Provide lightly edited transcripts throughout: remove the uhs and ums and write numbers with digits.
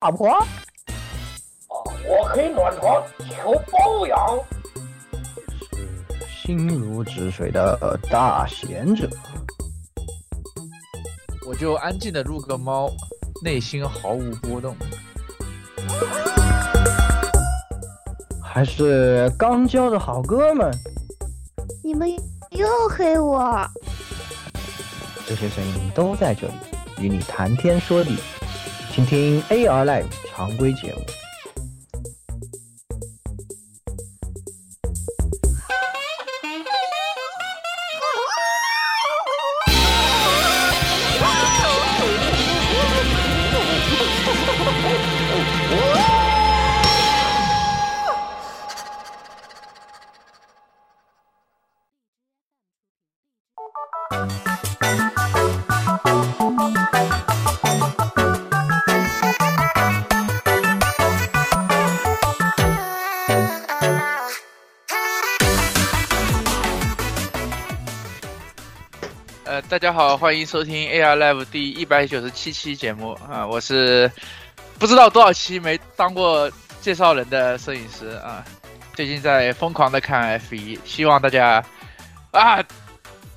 老婆，我可以暖床，求包养。是心如止水的大贤者。我就安静的入个猫，内心毫无波动。还是刚交的好哥们。你们又黑我。这些声音都在这里，与你谈天说地。请听 AR Live 常规节目。大家好，欢迎收听 AR Live 第197期节目啊！我是不知道多少期没当过介绍人的摄影师啊，最近在疯狂的看 F1， 希望大家啊，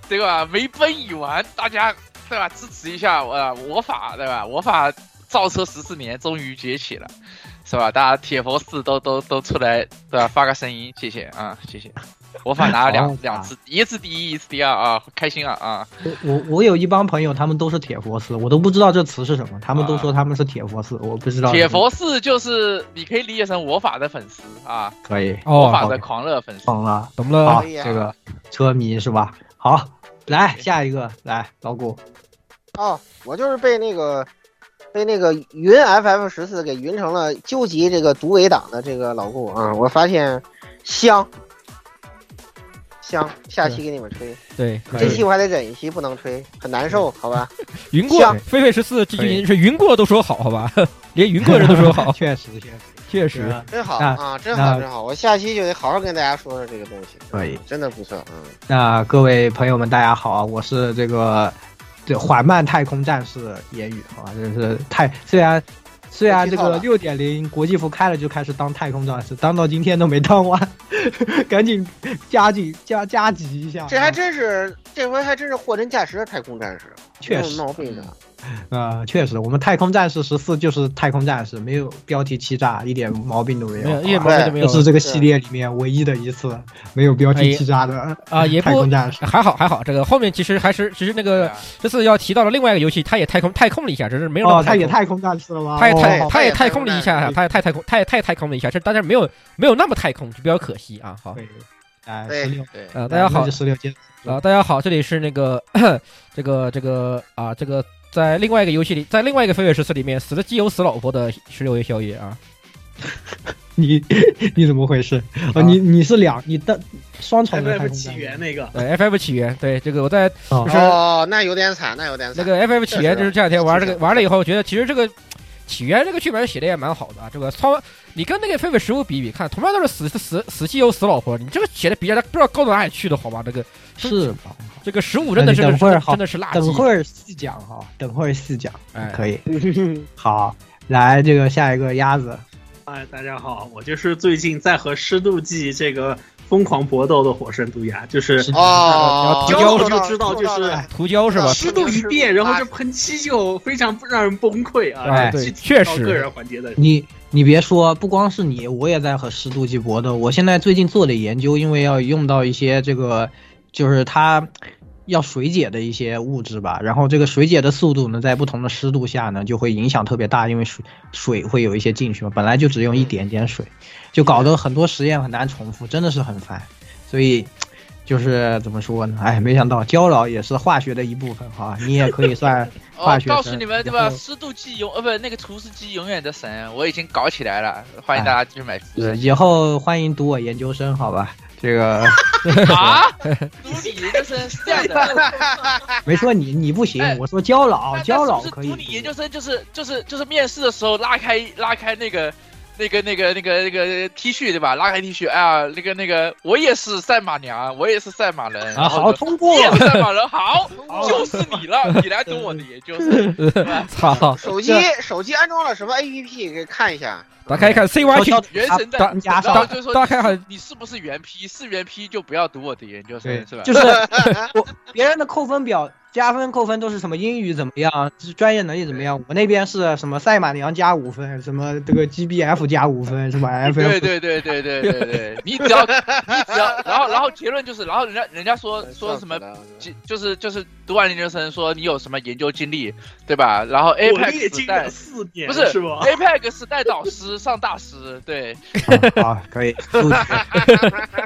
对吧？梅奔已完，大家对吧？支持一下我法对吧？我法造车14年终于崛起了，是吧？大家铁佛寺都出来对吧？发个声音，谢谢啊，谢谢。我反拿了两次，一次第一，一次第二啊，开心啊啊！我有一帮朋友，他们都是铁佛寺，我都不知道这词是什么，他们都说他们是铁佛寺，我不知道。铁佛寺就是你可以理解成我法的粉丝啊，可以，我法的狂热粉丝，懂了，懂了，好，这个车迷是吧？好，来下一个，来老古。哦，我就是被那个云 FF14 给云成了纠集这个独尾党的这个老顾啊，我发现香，下期给你们吹。对，这期我还得忍一期，不能吹，很难受，好吧？云过，狒狒14最近是云过都说好，好吧？连云过人都说好，确实，真好啊，真好！我下期就得好好跟大家说说这个东西，可以，真的不错。嗯，那各位朋友们，大家好，我是这缓慢太空战士言语，好吧？就是虽然这个6.0国际服开了就开始当太空战士，当到今天都没当完，赶紧加急一下。这还真是，这回还真是货真价实的太空战士，确实没有毛病的。确实，我们太空战士14就是太空战士，没有标题欺诈，一点毛病都没有，一点毛病都没有。这是这个系列里面唯一的一次没有标题欺诈的也太空战士，还好。这个后面其实还是只是那个这次要提到了另外一个游戏，它也太空了一下，只是没有那么太空。它也太空战士了吗？它也太空了一下，它也太空了一下，这但是没有那么太空，就比较可惜啊。好。对，大家好，大家好，这里是那个这个。在另外一个游戏里，在另外一个飞跃14里面死了基友死老婆的16夜宵夜啊！你怎么回事啊？你是你的双重的 FF 起源那个？对 ，FF 起源，对这个我在那有点惨，那个 FF 起源就是这两天玩这个玩了以后，觉得其实这个起源这个剧本写的也蛮好的啊。这个你跟那个飞跃15比看，同样都是死基友死老婆，你这个写的比较不知道高到哪里去的好吧？这个是吧？这个15真的是垃圾，等会儿细讲，哎，可以，好，来这个下一个鸭子，哎，大家好，我就是最近在和湿度计这个疯狂搏斗的火神毒牙，就是涂胶就知道就是涂胶是吧？湿度一变，然后这喷漆就非常让人崩溃啊！对，确实个人环节的你别说，不光是你，我也在和湿度计搏斗。我现在最近做的研究，因为要用到一些这个。就是它要水解的一些物质吧，然后这个水解的速度呢，在不同的湿度下呢，就会影响特别大，因为水会有一些进去嘛，本来就只用一点点水，就搞得很多实验很难重复，真的是很烦。所以就是怎么说呢？哎，没想到胶佬也是化学的一部分哈，你也可以算化学生。告诉你们对吧？湿度计那个除湿机永远的神，我已经搞起来了，欢迎大家去买。是，以后欢迎读我研究生，好吧？这个啊，读你研究生是这样的，没说你不行，我说胶佬可以。读你研究生就是面试的时候拉开那个那个 T 恤对吧？拉开 T 恤，哎呀，那个我也是赛马娘，我也是赛马人啊，好通过，也是赛马人，好，就是你了，你来懂我的，也就是。操！手机安装了什么 APP？ 给看一下，打开一看 CYP 原神在，打开你是不是原 P？ 是原 P 就不要读我的研究生是吧？就是我别人的扣分表。加分扣分都是什么英语怎么样，专业能力怎么样？我那边是什么赛马娘加五分，什么这个 GBF 加五分，什么 F。对，你只要，然后结论就是，然后人家说什么，就是读完研究生说你有什么研究经历，对吧？然后 Apex 带4年，不是 Apex 带导师上大师，对。好，可以。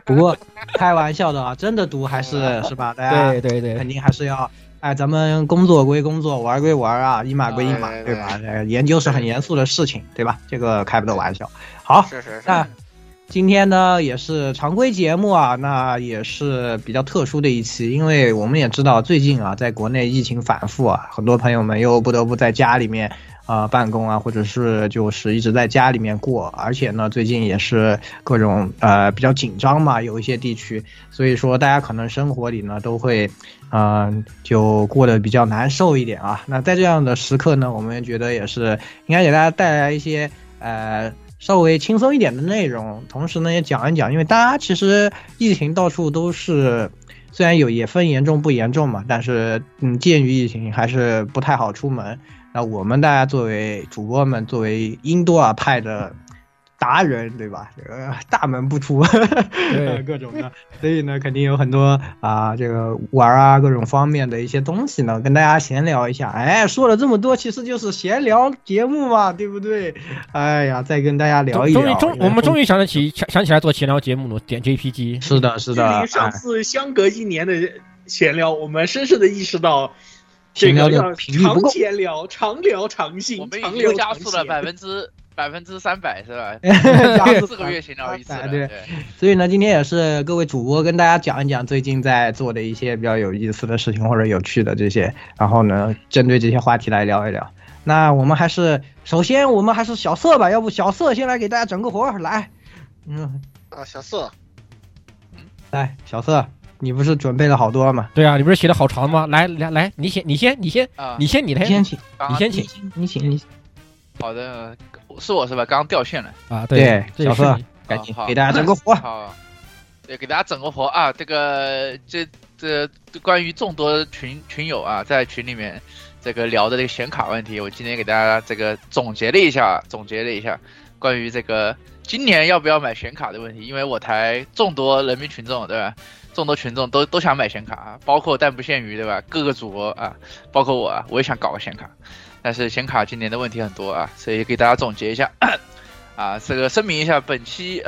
不过开玩笑的啊，真的读还是吧？大家对，肯定还是要。哎，咱们工作归工作，玩归玩啊，一码归一码，对吧？研究是很严肃的事情，对吧？这个开不得玩笑。好，是。那今天呢也是常规节目啊，那也是比较特殊的一期，因为我们也知道最近啊，在国内疫情反复啊，很多朋友们又不得不在家里面办公啊，或者是就是一直在家里面过，而且呢最近也是各种比较紧张嘛，有一些地区，所以说大家可能生活里呢都会就过得比较难受一点啊。那在这样的时刻呢，我们觉得也是应该给大家带来一些稍微轻松一点的内容，同时呢也讲一讲，因为大家其实疫情到处都是。虽然有也分严重不严重嘛，但是鉴于疫情还是不太好出门。那我们大家作为主播们，作为英多尔派的达人，对吧？大门不出，对各种的，所以呢，肯定有很多这个玩啊各种方面的一些东西呢，跟大家闲聊一下。哎，说了这么多，其实就是闲聊节目嘛，对不对？哎呀，再跟大家聊一聊。我们终于想起来做闲聊节目了，点 JPG。是的。距离上次相隔1年的闲聊，我们深深的意识到。这个要长闲聊，长信，我们已经加速了300%是吧？4个月闲聊一次了。对，所以呢，今天也是各位主播跟大家讲一讲最近在做的一些比较有意思的事情或者有趣的这些，然后呢，针对这些话题来聊一聊。那我们还是首先我们还是小色吧，要不小色先来给大家整个活儿来。小色，来小色。你不是准备了好多吗？对啊，你不是写的好长吗？来，你先请。好的，是我是吧？刚刚掉线了啊！对，小色，赶紧给大家整个活。好，对，给大家整个活啊！这关于众多群友啊，在群里面这个聊的这个显卡问题，我今天给大家这个总结了一下关于这个今年要不要买显卡的问题，因为我台众多人民群众，对吧？众多群众都想买显卡，包括但不限于对吧？各个主播啊，包括我啊，我也想搞个显卡，但是显卡今年的问题很多啊，所以给大家总结一下啊，这个声明一下，本期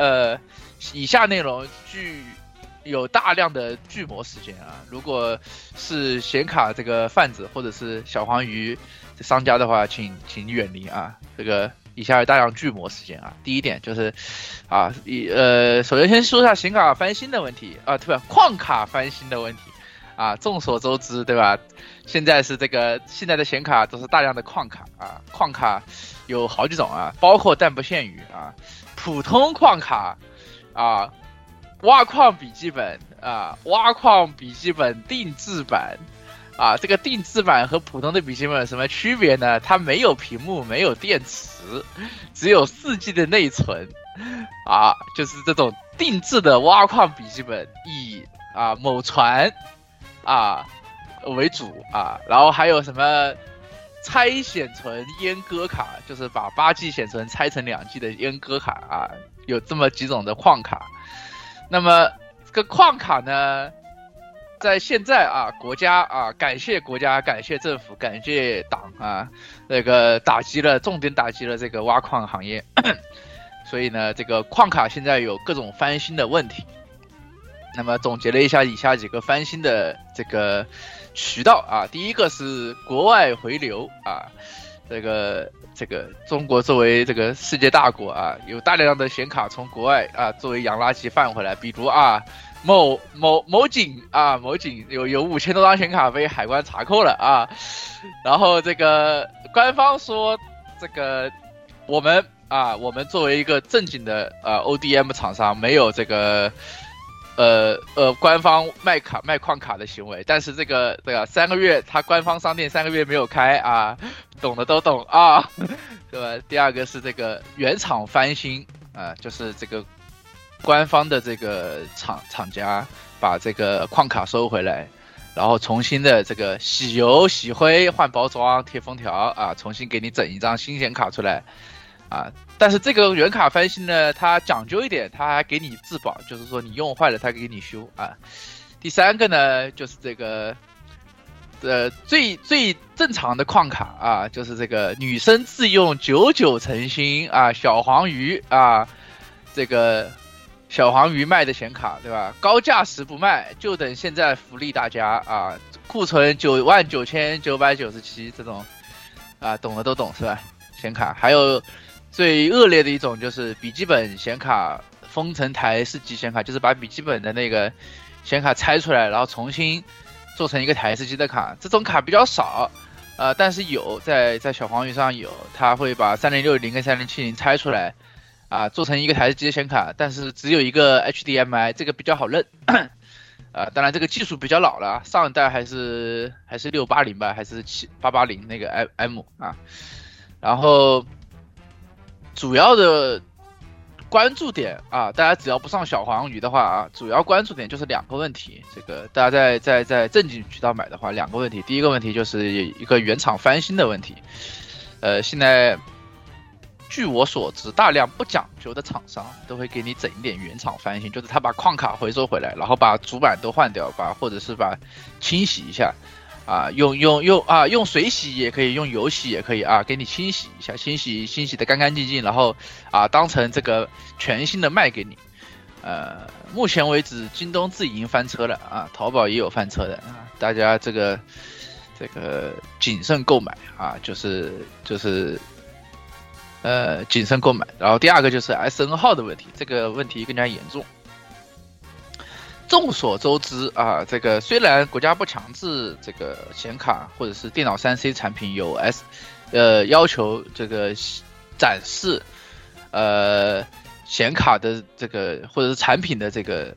以下内容具有大量的巨魔时间啊，如果是显卡这个贩子或者是小黄鱼商家的话，请远离啊，这个。以下有大量巨魔时间啊！第一点就是，首先说一下显卡翻新的问题啊，对吧？矿卡翻新的问题啊，众所周知，对吧？现在的显卡都是大量的矿卡啊，矿卡有好几种啊，包括但不限于啊，普通矿卡啊，挖矿笔记本啊，挖矿笔记本定制版。啊，这个定制版和普通的笔记本有什么区别呢？它没有屏幕，没有电池，只有4G 的内存，啊，就是这种定制的挖矿笔记本以某船为主啊，然后还有什么拆显存阉割卡，就是把8G 显存拆成2G 的阉割卡啊，有这么几种的矿卡。那么这个矿卡呢？在现在啊，国家啊，感谢国家，感谢政府，感谢党啊，那个重点打击了这个挖矿行业，所以呢，这个矿卡现在有各种翻新的问题。那么总结了一下以下几个翻新的这个渠道啊，第一个是国外回流啊，这个中国作为这个世界大国啊，有大量的显卡从国外啊作为洋垃圾贩回来，比如啊。某警有5000多张显卡被海关查扣了啊，然后这个官方说这个我们啊，我们作为一个正经的ODM 厂商，没有这个官方卖矿卡的行为，但是这个对吧？3个月他官方商店3个月没有开啊，懂的都懂啊，对吧？第二个是这个原厂翻新啊，就是这个官方的这个厂家把这个矿卡收回来，然后重新的这个洗油、洗灰、换包装、贴封条啊，重新给你整一张新显卡出来啊。但是这个原卡翻新呢，它讲究一点，它还给你质保，就是说你用坏了它给你修啊。第三个呢，就是这个最正常的矿卡啊，就是这个女生自用九九诚心啊，小黄鱼啊，这个小黄鱼卖的显卡，对吧？高价时不卖，就等现在福利大家啊，库存99997这种啊，懂的都懂是吧？显卡还有最恶劣的一种就是笔记本显卡封尘台式机显卡，就是把笔记本的那个显卡拆出来，然后重新做成一个台式机的卡，这种卡比较少，但是有在小黄鱼上有，它会把3060跟3070拆出来，啊，做成一个台式机的显卡，但是只有一个 HDMI， 这个比较好认，当然这个技术比较老了，上一代还是680吧，还是880那个 M 啊。然后主要的关注点啊，大家只要不上小黄鱼的话啊，主要关注点就是2个问题。这个大家在正经渠道买的话，2个问题。第一个问题就是一个原厂翻新的问题。现在据我所知，大量不讲究的厂商都会给你整一点原厂翻新，就是他把矿卡回收回来，然后把主板都换掉，或者是把清洗一下。啊，用水洗也可以，用油洗也可以啊，给你清洗一下，清洗的干干净净，然后啊，当成这个全新的卖给你。目前为止，京东自营翻车了啊，淘宝也有翻车的啊，大家这个谨慎购买啊，就是谨慎购买。然后第二个就是 SN 号的问题，这个问题更加严重。众所周知啊，这个虽然国家不强制这个显卡或者是电脑 3C 产品有要求这个展示显卡的这个或者是产品的这个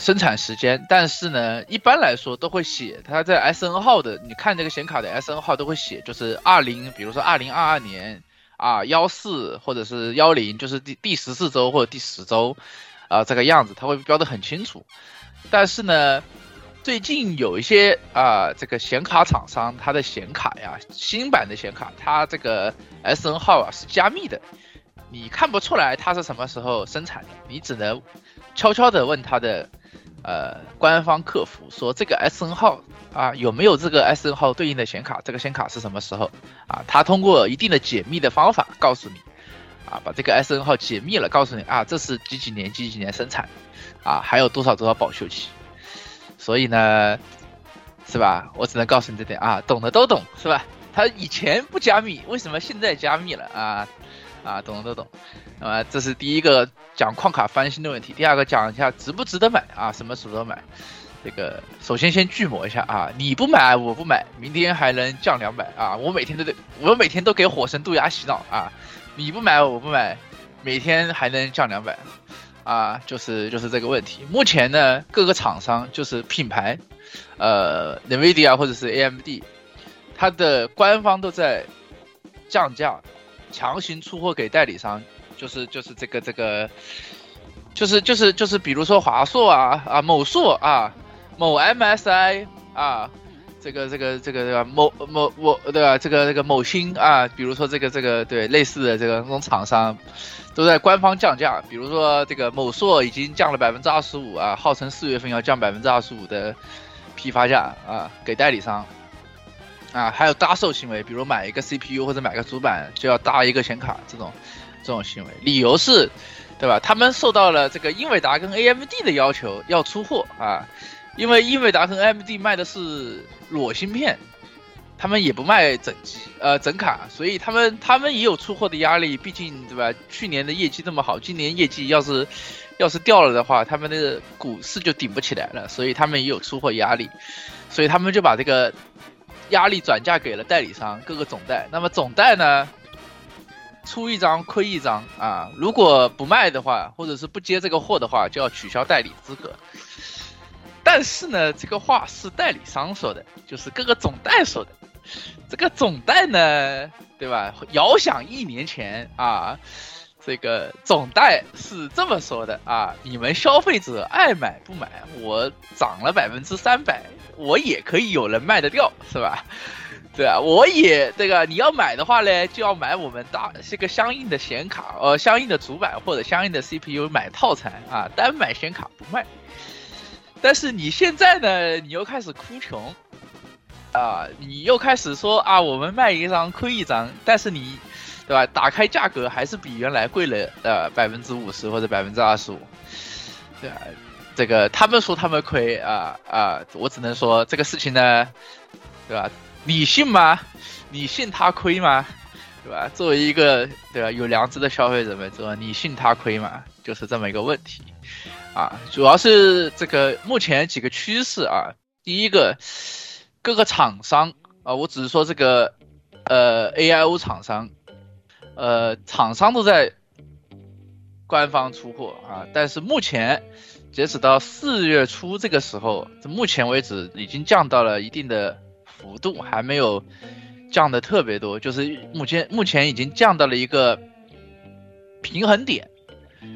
生产时间，但是呢，一般来说都会写它在 SN 号的，你看这个显卡的 SN 号都会写，就是比如说2022年啊14或者是10，就是第14周或者第10周。啊，这个样子它会标得很清楚，但是呢，最近有一些这个显卡厂商，它的显卡呀，新版的显卡，它这个 SN 号啊是加密的，你看不出来它是什么时候生产的，你只能悄悄的问它的官方客服说这个 SN 号啊有没有这个 SN 号对应的显卡，这个显卡是什么时候啊？它通过一定的解密的方法告诉你。啊，把这个 SN 号解密了，告诉你啊，这是几年生产，啊，还有多少保修期，所以呢，是吧？我只能告诉你这点啊，懂的都懂，是吧？他以前不加密，为什么现在加密了啊，懂的都懂。那么这是第一个讲矿卡翻新的问题，第二个讲一下值不值得买啊，什么时候买？这个首先巨魔一下啊，你不买我不买，明天还能降200啊，我每天都给火神渡鸦洗脑啊。你不买我不买，每天还能降200啊，就是这个问题。目前呢，各个厂商就是品牌NVIDIA 或者是 AMD， 它的官方都在降价，强行出货给代理商，就是这个就是比如说华硕啊某硕啊某 MSI 啊这个某某星啊，比如说这个对类似的这种厂商，都在官方降价。比如说这个某硕已经降了25%啊，号称4月份要降25%的批发价啊，给代理商啊，还有搭售行为，比如买一个 CPU 或者买个主板就要搭一个显卡，这种行为，理由是，对吧？他们受到了这个英伟达跟 AMD 的要求要出货啊。因为英伟达跟 AMD 卖的是裸芯片，他们也不卖整卡，所以他们也有出货的压力，毕竟对吧？去年的业绩这么好，今年业绩要是掉了的话，他们的股市就顶不起来了，所以他们也有出货压力，所以他们就把这个压力转嫁给了代理商各个总代。那么总代呢，出一张亏一张啊！如果不卖的话，或者是不接这个货的话，就要取消代理资格。但是呢，这个话是代理商说的，就是各个总代说的。这个总代呢，对吧？遥想1年前啊，这个总代是这么说的啊：你们消费者爱买不买，我涨了300%，我也可以有人卖得掉，是吧？对啊，我也这个你要买的话呢，就要买我们这个相应的显卡，相应的主板或者相应的 CPU 买套餐啊，单买显卡不卖。但是你现在呢，你又开始哭穷，啊，你又开始说啊，我们卖一张亏一张，但是你，对吧？打开价格还是比原来贵了50%或者25%，对啊，这个他们说他们亏啊，我只能说这个事情呢，对吧？你信吗？你信他亏吗？对吧？作为一个对吧有良知的消费者们，说你信他亏吗？就是这么一个问题啊。主要是这个目前几个趋势啊。第一个，各个厂商啊，我只是说这个AIO 厂商，厂商都在官方出货啊，但是目前截止到4月初这个时候，目前为止已经降到了一定的幅度，还没有降的特别多，就是目前已经降到了一个平衡点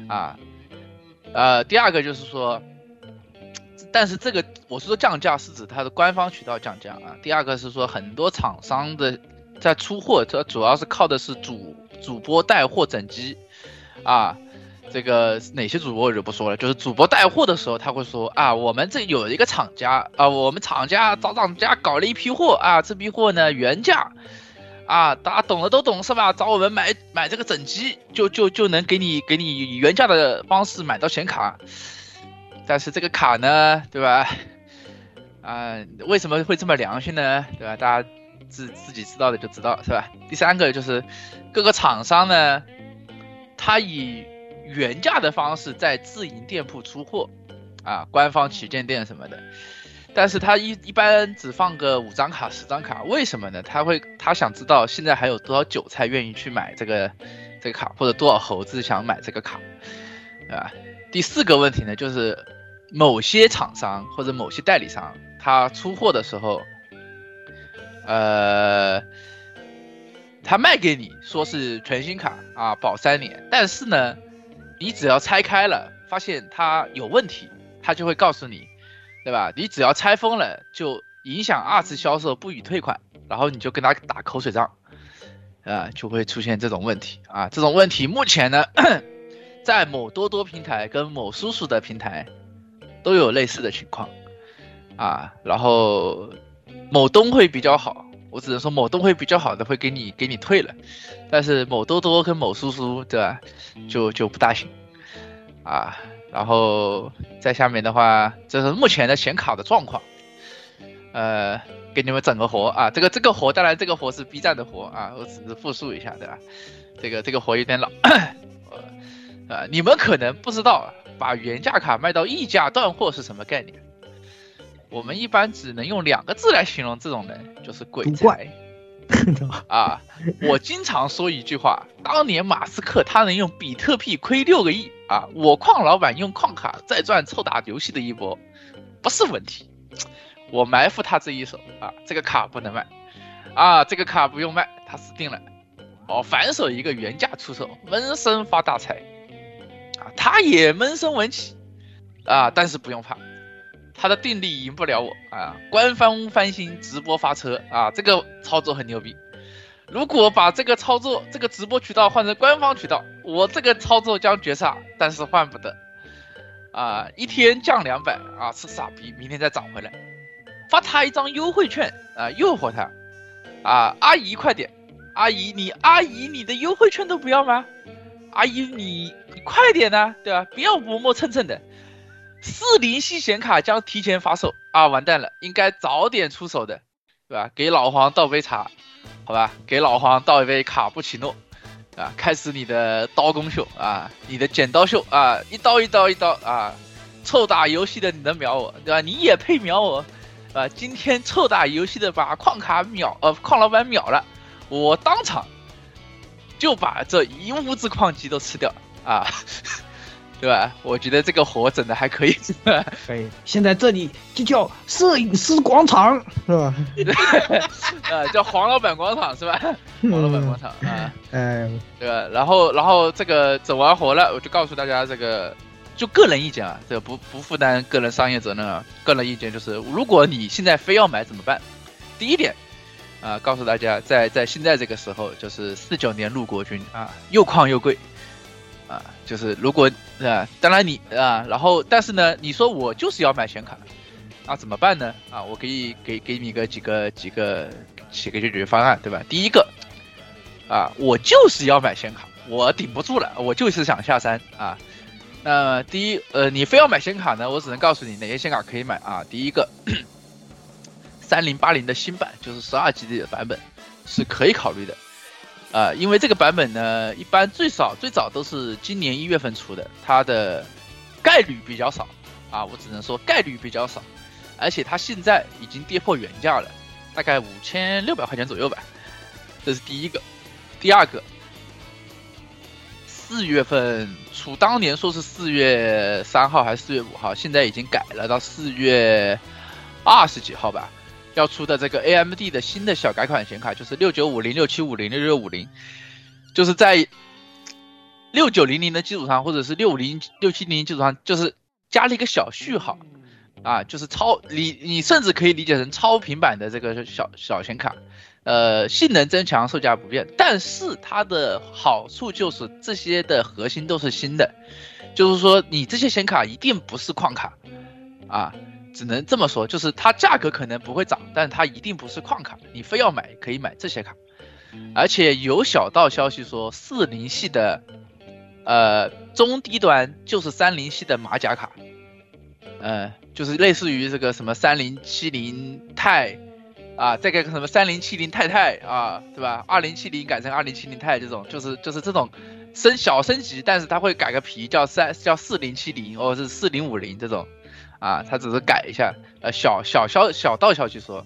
啊。第二个就是说，但是这个我说的降价是指它的官方渠道降价啊。第二个是说，很多厂商的在出货，这主要是靠的是主播带货整机啊。这个哪些主播我就不说了，就是主播带货的时候，他会说啊，我们这有一个厂家啊，我们厂家找厂家搞了一批货啊，这批货呢原价啊，大家懂的都懂是吧？找我们买这个整机，就能给你以原价的方式买到显卡，但是这个卡呢，对吧？啊，为什么会这么良心呢？对吧？大家自己知道的就知道是吧？第三个就是各个厂商呢，他以原价的方式在自营店铺出货啊，官方旗舰店什么的，但是他一般只放个5张卡10张卡，为什么呢？他想知道现在还有多少韭菜愿意去买这个卡，或者多少猴子想买这个卡啊。第四个问题呢，就是某些厂商或者某些代理商，他出货的时候他卖给你说是全新卡啊，保3年，但是呢你只要拆开了发现它有问题，它就会告诉你，对吧？你只要拆封了就影响二次销售，不予退款，然后你就跟他打口水仗就会出现这种问题啊。这种问题目前呢在某多多平台跟某叔叔的平台都有类似的情况啊。然后某东会比较好，我只能说某东会比较好的会给你退了，但是某多多跟某叔叔，对吧，就不大行啊。然后在下面的话，这是目前的显卡的状况，给你们整个活啊，这个活，当然这个活是 B 站的活啊，我只是复述一下，对吧？这个活有点老啊，你们可能不知道把原价卡卖到溢价断货是什么概念。我们一般只能用2个字来形容这种人，就是鬼才啊！我经常说一句话，当年马斯克他能用比特币亏6个亿啊，我矿老板用矿卡再赚臭打游戏的一波，不是问题。我埋伏他这一手啊，这个卡不能卖啊，这个卡不用卖，他死定了。哦，反手一个原价出手，闷声发大财啊，他也闷声闻起啊，但是不用怕。他的定力赢不了我啊！官方翻新直播发车啊，这个操作很牛逼。如果把这个操作，这个直播渠道换成官方渠道，我这个操作将绝杀，但是换不得啊！1天降200啊，是傻逼，明天再涨回来。发他一张优惠券啊，诱惑他啊！阿姨快点，阿姨你的优惠券都不要吗？阿姨你快点啊，对吧？不要磨磨蹭蹭的。40系显卡将提前发售啊！完蛋了，应该早点出手的，对吧？给老黄倒杯茶，好吧？给老黄倒一杯卡布奇诺，啊！开始你的刀工秀啊，你的剪刀秀啊！一刀啊！臭打游戏的你能秒我，对吧？你也配秒我啊！今天臭打游戏的把矿老板秒了，我当场就把这一屋子矿机都吃掉啊，对吧？我觉得这个活整的还可以，可以。现在这里就叫摄影师广场，是吧？叫黄老板广场是吧？黄老板广场啊，对吧？然后这个整完活了，我就告诉大家这个。就个人意见啊，这个不负担个人商业责任啊。个人意见就是，如果你现在非要买怎么办？第一点，啊，告诉大家，在现在这个时候，就是49年陆国军啊，又矿又贵，啊，就是如果啊，当然你啊，然后但是呢，你说我就是要买显卡，啊，怎么办呢？啊，我可以给你个几个解决方案，对吧？第一个，啊，我就是要买显卡，我顶不住了，我就是想下山啊。第一，你非要买显卡呢，我只能告诉你哪些显卡可以买啊。第一个，3080的新版，就是12GB 的版本，是可以考虑的。因为这个版本呢，一般最早都是今年1月份出的，它的概率比较少啊，我只能说概率比较少，而且它现在已经跌破原价了，大概$5600左右吧。这是第一个，第二个。4月份出，当年说是4月3号还是4月5号，现在已经改了到4月20几号吧，要出的这个 AMD 的新的小改款显卡，就是6950、6750、6650，就是在6900的基础上，或者是670基础上，就是加了一个小序号啊，就是你甚至可以理解成超平板的这个小显卡。性能增强，售价不变，但是它的好处就是这些的核心都是新的，就是说你这些显卡一定不是矿卡啊，只能这么说，就是它价格可能不会涨，但它一定不是矿卡，你非要买可以买这些卡。而且有小道消息说40系的中低端就是30系的马甲卡，就是类似于这个什么3070Ti啊，再改个什么3070太啊，对吧？2070改成2070太这种，就是这种小升级，但是它会改个皮叫4070或者是4050这种，啊，它只是改一下。小道消息说，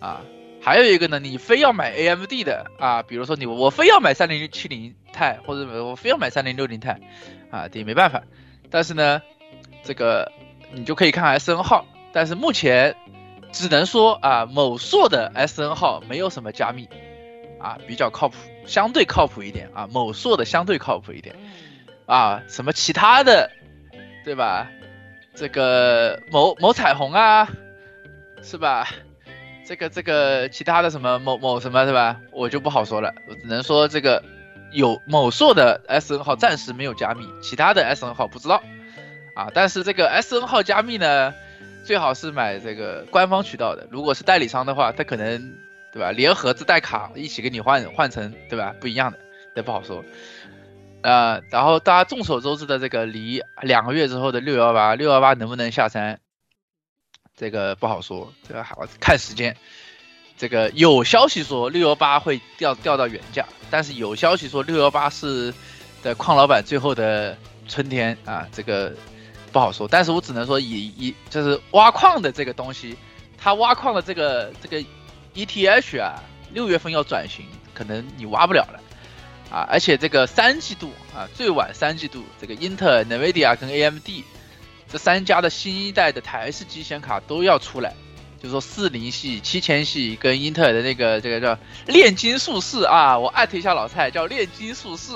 啊，还有一个呢，你非要买 AMD 的啊，比如说我非要买3070太，或者我非要买3060太，啊，也没办法。但是呢，这个你就可以看 SN 号，但是目前。只能说啊，某硕的 SN 号没有什么加密，啊，比较靠谱，相对靠谱一点啊，某硕的相对靠谱一点，啊，什么其他的，对吧？这个某彩虹啊，是吧？这个其他的什么某什么，对吧？我就不好说了，我只能说这个有某硕的 SN 号暂时没有加密，其他的 SN 号不知道，啊，但是这个 SN 号加密呢？最好是买这个官方渠道的，如果是代理商的话，他可能对吧，连盒子带卡一起给你换成对吧不一样的，也不好说。然后大家众所周知的这个离2个月之后的618能不能下山，这个不好说，这个还要看时间。这个有消息说618会掉到原价，但是有消息说618是的矿老板最后的春天啊，这个。不好说，但是我只能说以就是挖矿的这个东西，它挖矿的这个 ETH 啊，6月份要转型，可能你挖不了了啊！而且这个3季度啊，最晚3季度，这个英特尔、NVIDIA 跟 AMD 这3家的新一代的台式机显卡都要出来，就是说40系、7000系跟英特尔的那个这个叫炼金术士啊，我艾特一下老蔡叫炼金术士。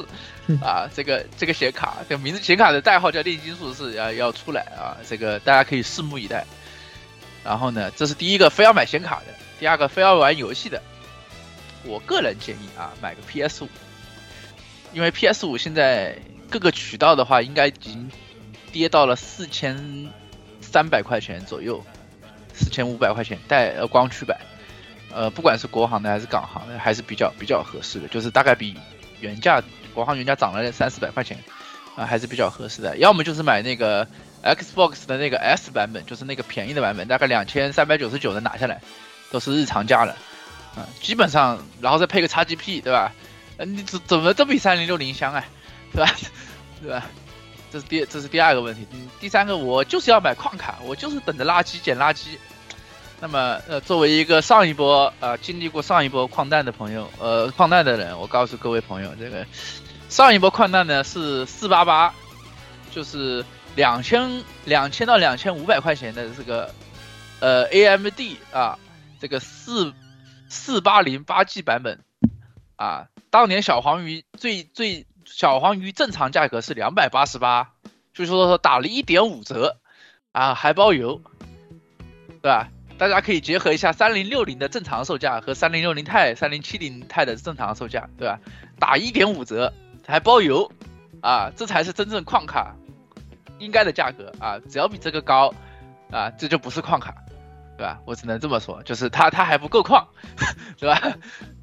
啊，这个显卡，这个名字显卡的代号叫炼金术士啊，要出来啊，这个大家可以拭目以待。然后呢，这是第一个非要买显卡的，第二个非要玩游戏的。我个人建议啊，买个 PS5， 因为 PS5 现在各个渠道的话，应该已经跌到了$4300左右，$4500带光驱版，不管是国行的还是港行的，还是比较合适的，就是大概比原价。国行原价涨了$300-400，啊，还是比较合适的。要么就是买那个 Xbox 的那个 S 版本，就是那个便宜的版本，大概$2399的拿下来，都是日常价了，啊，基本上，然后再配个 XGP， 对吧？你怎么都比3060香啊，对吧？对吧？这是第二个问题。第三个，我就是要买矿卡，我就是等着垃圾捡垃圾，那么，作为一个上一波经历过上一波矿难的朋友，矿难的人，我告诉各位朋友，这个上一波矿难呢是488，就是2000到2500块钱的这个AMD 啊，这个4808G 版本啊，当年小黄鱼正常价格是288，所以说打了1.5折啊，还包邮，对吧？大家可以结合一下3060的正常售价和3060 Ti、3070 Ti 的正常售价，对吧？打 1.5 折还包邮啊，这才是真正矿卡应该的价格啊！只要比这个高啊，这就不是矿卡，对吧？我只能这么说，就是它还不够矿，对吧？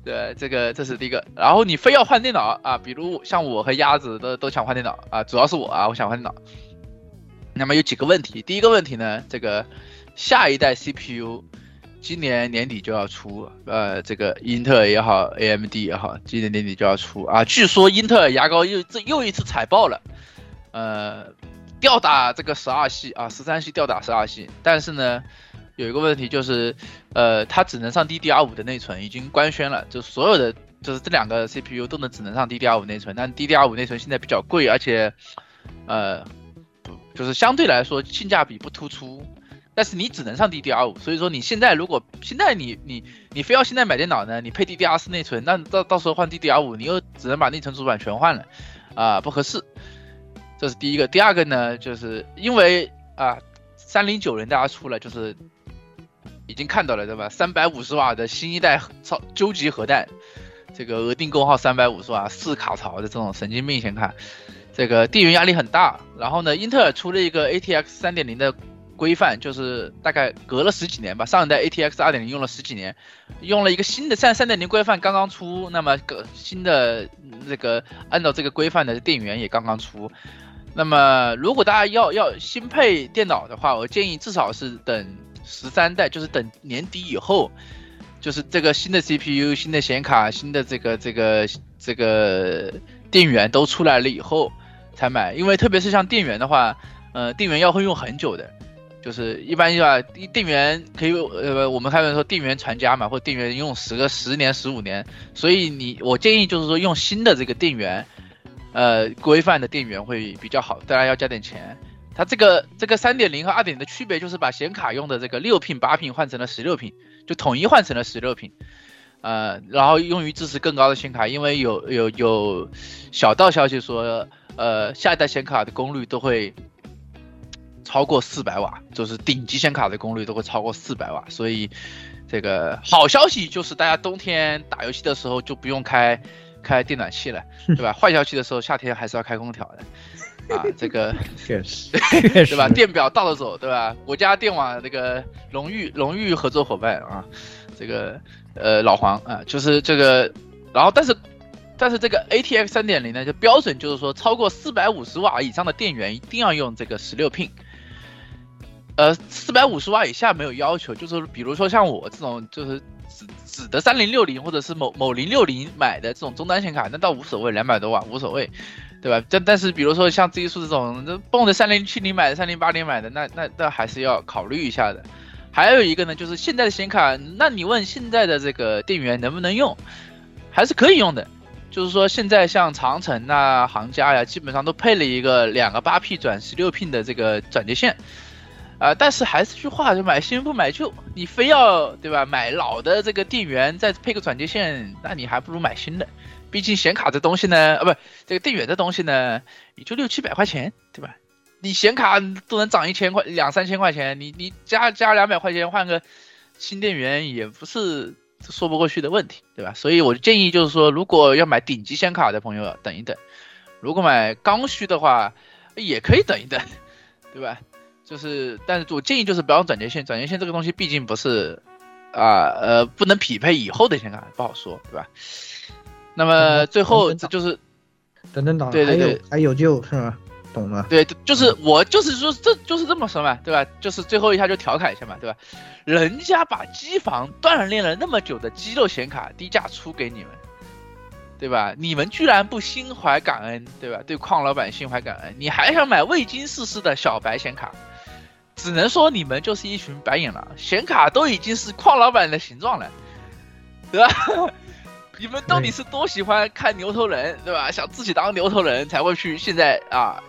对，这是第一个。然后你非要换电脑啊，比如像我和鸭子都想换电脑啊，主要是我啊，我想换电脑。那么有几个问题，第一个问题呢，这个下一代 CPU 今年年底就要出，这个英特尔也好 AMD 也好，今年年底就要出啊。据说英特尔牙膏又一次踩爆了，吊打这个12系啊，13系吊打12系。但是呢，有一个问题就是，它只能上 DDR5 的内存，已经官宣了，就所有的就是这两个 CPU 都只能上 DDR5 内存，但 DDR5 内存现在比较贵，而且，就是相对来说性价比不突出。但是你只能上 DDR5， 所以说你现在如果现在你非要现在买电脑呢，你配 DDR4 内存，那到时候换 DDR5， 你又只能把内存主板全换了，啊，不合适。这是第一个。第二个呢，就是因为啊，3090大家出了，就是已经看到了，对吧？350瓦的新一代究极核弹，这个额定功耗350瓦，4卡槽的这种神经病显卡，这个地缘压力很大。然后呢，英特尔出了一个 ATX 3.0 的规范，就是大概隔了十几年吧，上一代 ATX 2.0 用了十几年，用了一个新的 3.0 规范刚刚出，那么新的这个按照这个规范的电源也刚刚出。那么如果大家要新配电脑的话，我建议至少是等13代，就是等年底以后，就是这个新的 CPU、 新的显卡、新的这个电源都出来了以后才买。因为特别是像电源的话，电源要会用很久的，就是一般要电源可以，我们开玩笑说电源传家嘛，或电源用10年、15年，所以我建议就是说用新的这个电源，规范的电源会比较好，当然要加点钱。它这个 3.0 和 2.0 的区别就是把显卡用的这个6 pin、8 pin换成了16 pin，就统一换成了16 pin，然后用于支持更高的显卡，因为有小道消息说，下一代显卡的功率都会超过400瓦，就是顶级显卡的功率都会超过400瓦，所以这个好消息就是大家冬天打游戏的时候就不用开电暖气了，对吧？坏消息的时候夏天还是要开空调的，啊，这个确实，对吧？电表倒着走，对吧？国家电网这个荣誉合作伙伴啊，这个老黄啊，就是这个，然后但是这个 ATX 3.0 呢，就标准就是说超过450瓦以上的电源一定要用这个16 pin。450瓦以下没有要求，就是比如说像我这种就是只的3060或者是某060买的这种终端显卡，那倒无所谓，200多瓦无所谓，对吧？但是比如说像这一数这种蹦着3070买的、3080买的，那还是要考虑一下的。还有一个呢，就是现在的显卡，那你问现在的这个电源能不能用，还是可以用的。就是说现在像长城啊、行家呀，基本上都配了一个2个 8P 转16 pin 的这个转接线。但是还是句话，就买新不买旧，你非要，对吧？买老的这个电源再配个转接线，那你还不如买新的。毕竟显卡这东西呢，这个电源这东西呢，也就600-700块钱，对吧？你显卡都能涨1000块、2000-3000块钱，你加200块钱换个新电源也不是说不过去的问题，对吧？所以我建议就是说，如果要买顶级显卡的朋友等一等，如果买刚需的话也可以等一等，对吧？就是，但是我建议就是不要用转接线，转接线这个东西毕竟不是，不能匹配以后的显卡，不好说，对吧？那么最后这就是，等，对对对，还有救是吧？懂了，对，就是我就是说，这就是这么说嘛，对吧？就是最后一下就调侃一下嘛，对吧？人家把机房锻炼了那么久的肌肉显卡低价出给你们，对吧？你们居然不心怀感恩，对吧？对矿老板心怀感恩，你还想买未经世事的小白显卡？只能说你们就是一群白眼狼，显卡都已经是矿老板的形状了，对吧？你们到底是多喜欢看牛头人，对吧？想自己当牛头人才会去现在啊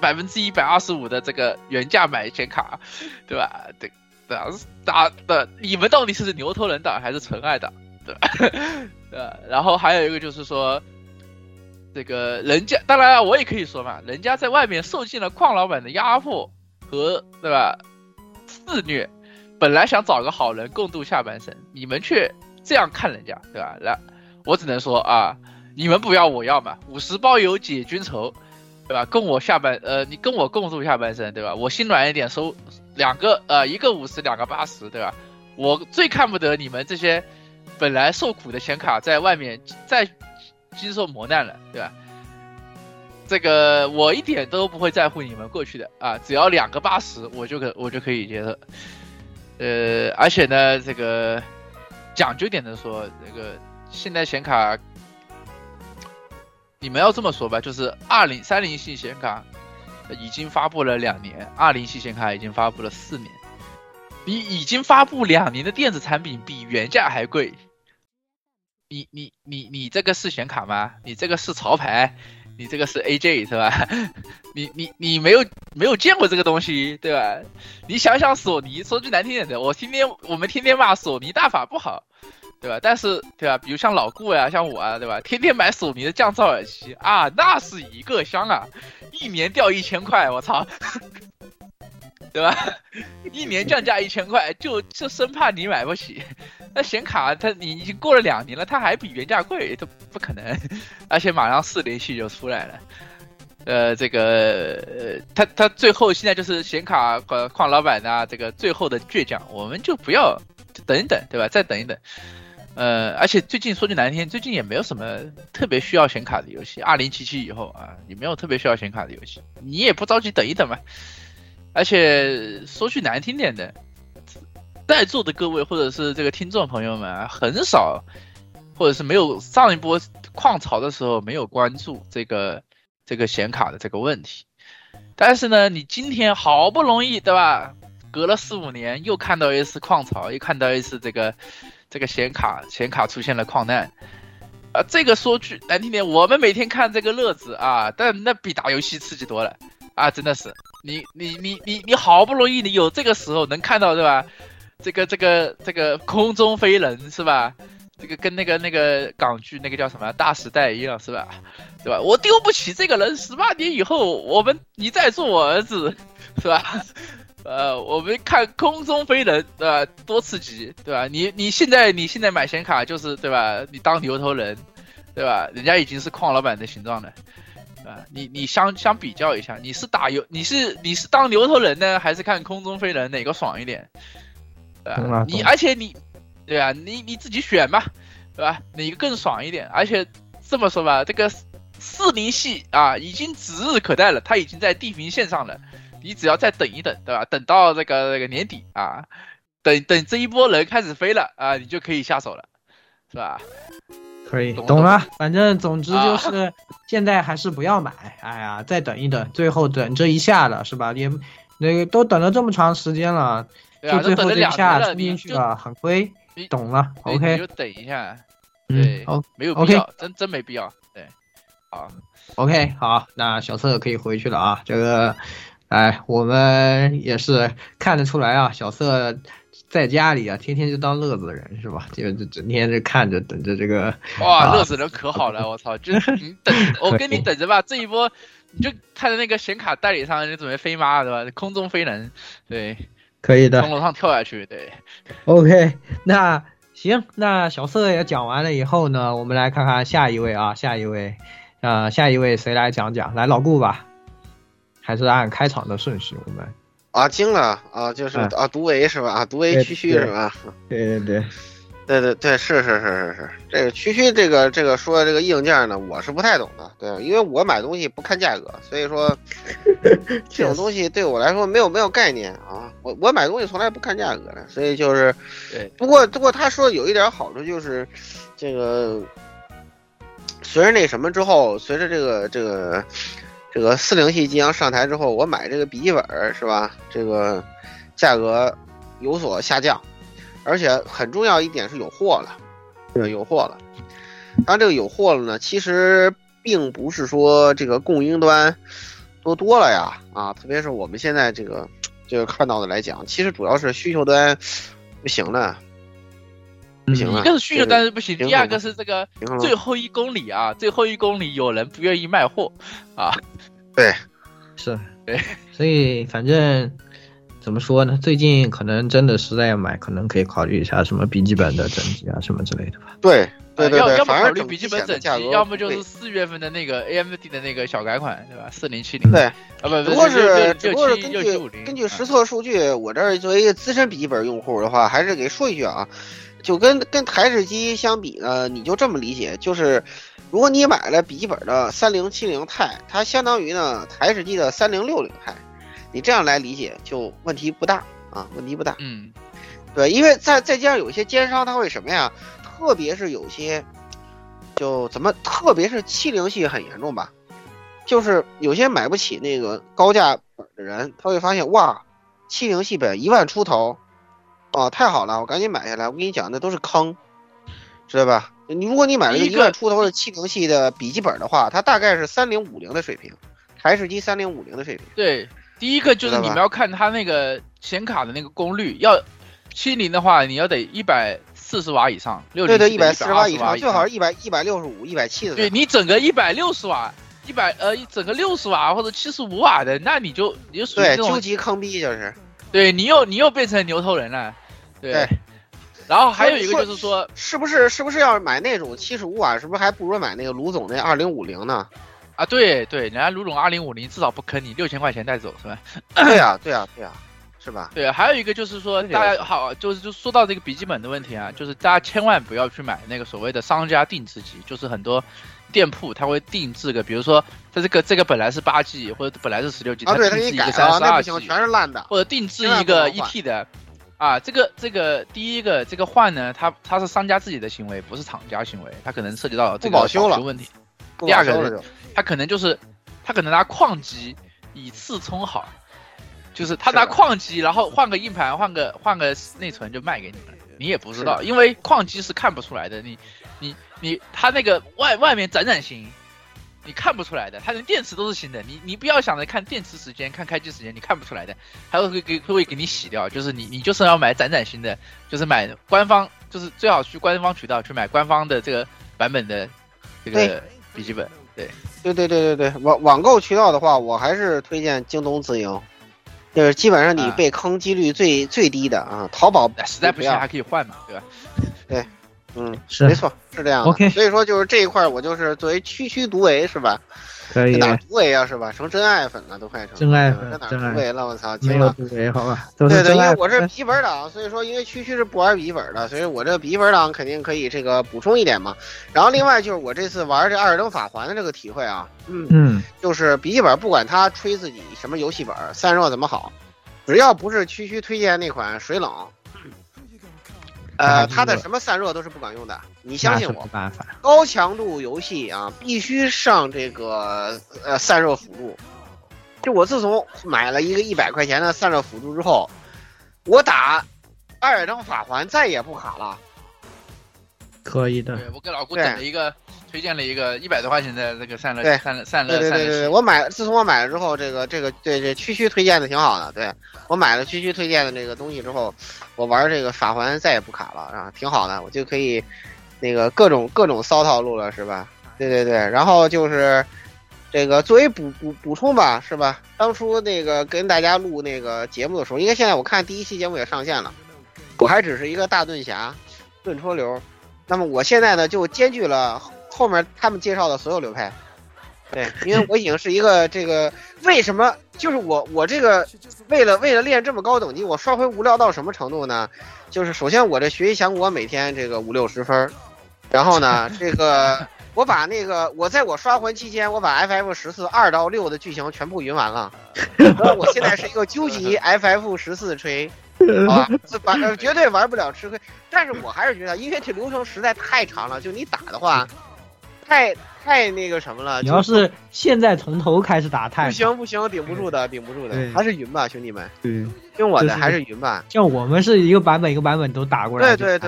125%的这个原价买显卡，对吧？对打你们到底是牛头人党还是纯爱党，对吧？然后还有一个就是说，这个人家当然我也可以说嘛，人家在外面受尽了矿老板的压迫和对吧肆虐，本来想找个好人共度下半生，你们却这样看人家，对吧？来，我只能说啊，你们不要我要嘛，50包邮解君仇，对吧？跟我下半你跟我共度下半生，对吧？我心软一点，收两个一个50，2个80，对吧？我最看不得你们这些本来受苦的显卡在外面在经受磨难了，对吧？这个我一点都不会在乎你们过去的啊，只要2个80我就可以接受。而且呢，这个讲究点的说，这个现代显卡，你们要这么说吧，就是30系显卡已经发布了2年，20系显卡已经发布了4年，你已经发布2年的电子产品比原价还贵。你这个是显卡吗？你这个是潮牌？你这个是 AJ 是吧？你没有见过这个东西，对吧？你想想索尼，说句难听点的，我们天天骂索尼大法不好，对吧？但是对吧，比如像老顾呀、像我啊，对吧？天天买索尼的降噪耳机啊，那是一个香啊，1年掉1000块，我操，对吧？1年降价1000块，就生怕你买不起。那显卡它你已经过了2年了，它还比原价贵，它不可能。而且马上4系就出来了，这个它最后现在就是显卡矿老板呐，这个最后的倔强，我们就不要，就等一等，对吧？再等一等。而且最近说句难听，最近也没有什么特别需要显卡的游戏。2077以后啊，也没有特别需要显卡的游戏，你也不着急，等一等嘛。而且说句难听点的，在座的各位或者是这个听众朋友们啊，很少或者是没有上一波矿潮的时候没有关注这个显卡的这个问题。但是呢，你今天好不容易，对吧？隔了4-5年又看到一次矿潮，又看到一次这个显卡出现了矿难。这个说句难听点，我们每天看这个乐子啊，但那比打游戏刺激多了啊，真的是。你好不容易你有这个时候能看到，对吧？这个空中飞人是吧？这个跟那个港剧那个叫什么大时代一样是吧？对吧？我丢不起这个人，18年以后你再做我儿子是吧？我们看空中飞人对吧？多刺激对吧？你现在买显卡就是对吧？你当牛头人对吧？人家已经是矿老板的形状了。你相比较一下，你是当牛头人呢，还是看空中飞人哪个爽一点？对吧？对啊，你自己选吧，对吧？哪个更爽一点？而且这么说吧，这个40系啊，已经指日可待了，它已经在地平线上了，你只要再等一等，对吧？等到这个年底啊，等这一波人开始飞了啊，你就可以下手了，是吧？可以懂了，反正总之就是现在还是不要买，哎呀，再等一等，最后等这一下了是吧？也那个都等了这么长时间了，就最后这一下冲进去了，很亏。懂了 ，OK， 你就等一下，对，没有必要，真没必要，对，好 ，OK， 好，那小色可以回去了啊，这个，哎，我们也是看得出来啊，小色。在家里啊，天天就当乐子的人是吧？就整天就看着等着这个。哇，乐子人可好了，我操！就是你等，我跟你等着吧。这一波，你就看着那个显卡代理商就准备飞妈，对吧？空中飞人，对，可以的。从楼上跳下去，对。OK， 那行，那小色也讲完了以后呢，我们来看看下一位啊，下一位谁来讲讲？来老顾吧，还是按开场的顺序我们。啊，惊了啊，就是啊，独为是吧？啊，独为区区是吧？对，是，这个区区这个说这个硬件呢，我是不太懂的，对，因为我买东西不看价格，所以说这种东西对我来说没有概念啊，我买东西从来不看价格的，所以就是，不过他说有一点好处就是，这个随着那什么之后，随着这个。这个40系即将上台之后，我买这个笔记本是吧？这个价格有所下降，而且很重要一点是有货了，对，有货了。当然，这个有货了呢，其实并不是说这个供应端多了呀，啊，特别是我们现在这个看到的来讲，其实主要是需求端不行了。不行了，一个是需求端不行，第二个是这个最后一公里有人不愿意卖货啊。对，是，对，所以反正怎么说呢？最近可能真的实在要买，可能可以考虑一下什么笔记本的整机啊，什么之类的吧。对，对对对，要么考虑笔记本整机，要么就是4月份的那个 AMD 的那个小改款，对吧？4070。对，不过是根据实测数据，我这儿作为一个资深笔记本用户的话，还是给说一句啊。就跟台式机相比呢，你就这么理解，就是如果你买了笔记本的3070Ti，它相当于呢台式机的3060Ti，你这样来理解就问题不大啊，问题不大。嗯，对，因为再加上有些奸商他会什么呀，特别是有些就怎么，特别是70系很严重吧，就是有些买不起那个高价本的人，他会发现哇，70系本1万出头。哦，太好了，我赶紧买下来。我跟你讲，那都是坑，知道吧？你如果你买了1万出头的70系的笔记本的话，它大概是3050的水平，台式机3050的水平。对，第一个就是你们要看它那个显卡的那个功率，要70的话，你要得140瓦以上，对对，140瓦以上，最好是165、170。对，你整个160瓦。整个60瓦或者75瓦的，那你就属于对究极坑逼，就是对你又变成牛头人了。对，然后还有一个就是说，是不是要买那种75瓦，是不是还不如买那个卢总那2050呢？啊，对对，人家卢总2050至少不坑你，6000块钱带走是吧？对啊，是吧？对，还有一个就是说，大家好，就说到这个笔记本的问题啊，就是大家千万不要去买那个所谓的商家定制机，就是很多店铺它会定制个，比如说它这个本来是8G或者本来是16G，它定制一个32G，全是烂的，或者定制一个1T 的。啊，这个第一个这个换呢，它是商家自己的行为，不是厂家行为，它可能涉及到这个保修问题。第二个，它可能拿矿机以次充好，就是他拿矿机，然后换个硬盘，换个内存就卖给你了，你也不知道，因为矿机是看不出来的，你它那个外面展新，你看不出来的，它连电池都是新的，你不要想着看电池时间、看开机时间，你看不出来的，还会给你洗掉，就是你就是要买展新的，就是买官方，就是最好去官方渠道去买官方的这个版本的这个笔记本。对，网购渠道的话，我还是推荐京东直营，就是基本上你被坑几率最低的啊。淘宝实在不行还可以换嘛，对吧？对。嗯，是没错，是这样的。Okay， 所以说就是这一块，我就是作为区独为是吧？可以。哪独为啊是吧？成真爱粉了，都快成真爱粉了。这哪独为了？我操！没有独为，好吧？对，因为我是笔记本党，所以说因为区是不玩笔记本的，所以我这笔记本党肯定可以这个补充一点嘛。然后另外就是我这次玩这《艾尔登法环》的这个体会啊，就是笔记本不管他吹自己什么游戏本30万怎么好，只要不是区推荐那款水冷。它的什么散热都是不管用的，你相信我。高强度游戏啊，必须上这个散热辅助。就我自从买了一个100块钱的散热辅助之后，我打《艾尔登法环》再也不卡了。可以的。对，我给老姑整了一个，推荐了一个100多块钱的这个散热。对，散热。对，自从我买了之后，这个对区推荐的挺好的，对。我买了区推荐的这个东西之后，我玩这个法环再也不卡了啊，挺好的，我就可以那个各种骚套路了，是吧？对，然后就是这个作为补充吧，是吧？当初那个跟大家录那个节目的时候，应该现在我看第一期节目也上线了，我还只是一个大盾侠、盾戳流，那么我现在呢就兼具了后面他们介绍的所有流派。对，因为我已经是一个这个，为什么就是我这个为了练这么高等级，我刷回无聊到什么程度呢？就是首先我这学习强国每天这个50-60分，然后呢这个我把那个我在我刷魂期间，我把 FF14 2到6的剧情全部云完了，然后我现在是一个究极 FF14 吹，好吧，绝对玩不了吃亏，但是我还是觉得因为这流程实在太长了，就你打的话。太那个什么了。你要是现在从头开始打太，不行，顶不住的，顶不住的，还是云吧，兄弟们。对，用我的还是云吧。像我们是一个版本都打过来。对，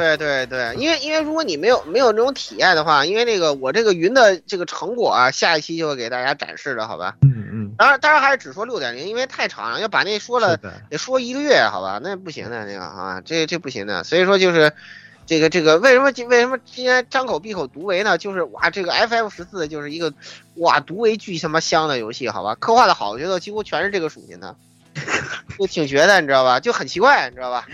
因为如果你没有那种体验的话，因为那个我这个云的这个成果啊，下一期就会给大家展示的，好吧？嗯。当然还是只说 6.0， 因为太长了，要把那说了得说1个月，好吧？那不行的，那个啊，这不行的，所以说就是。这个为什么今天张口闭口独唯呢？就是哇，这个 FF14 就是一个哇独唯巨他妈香的游戏，好吧？刻画的好，我觉得几乎全是这个属性的，就挺绝的，你知道吧？就很奇怪，你知道吧？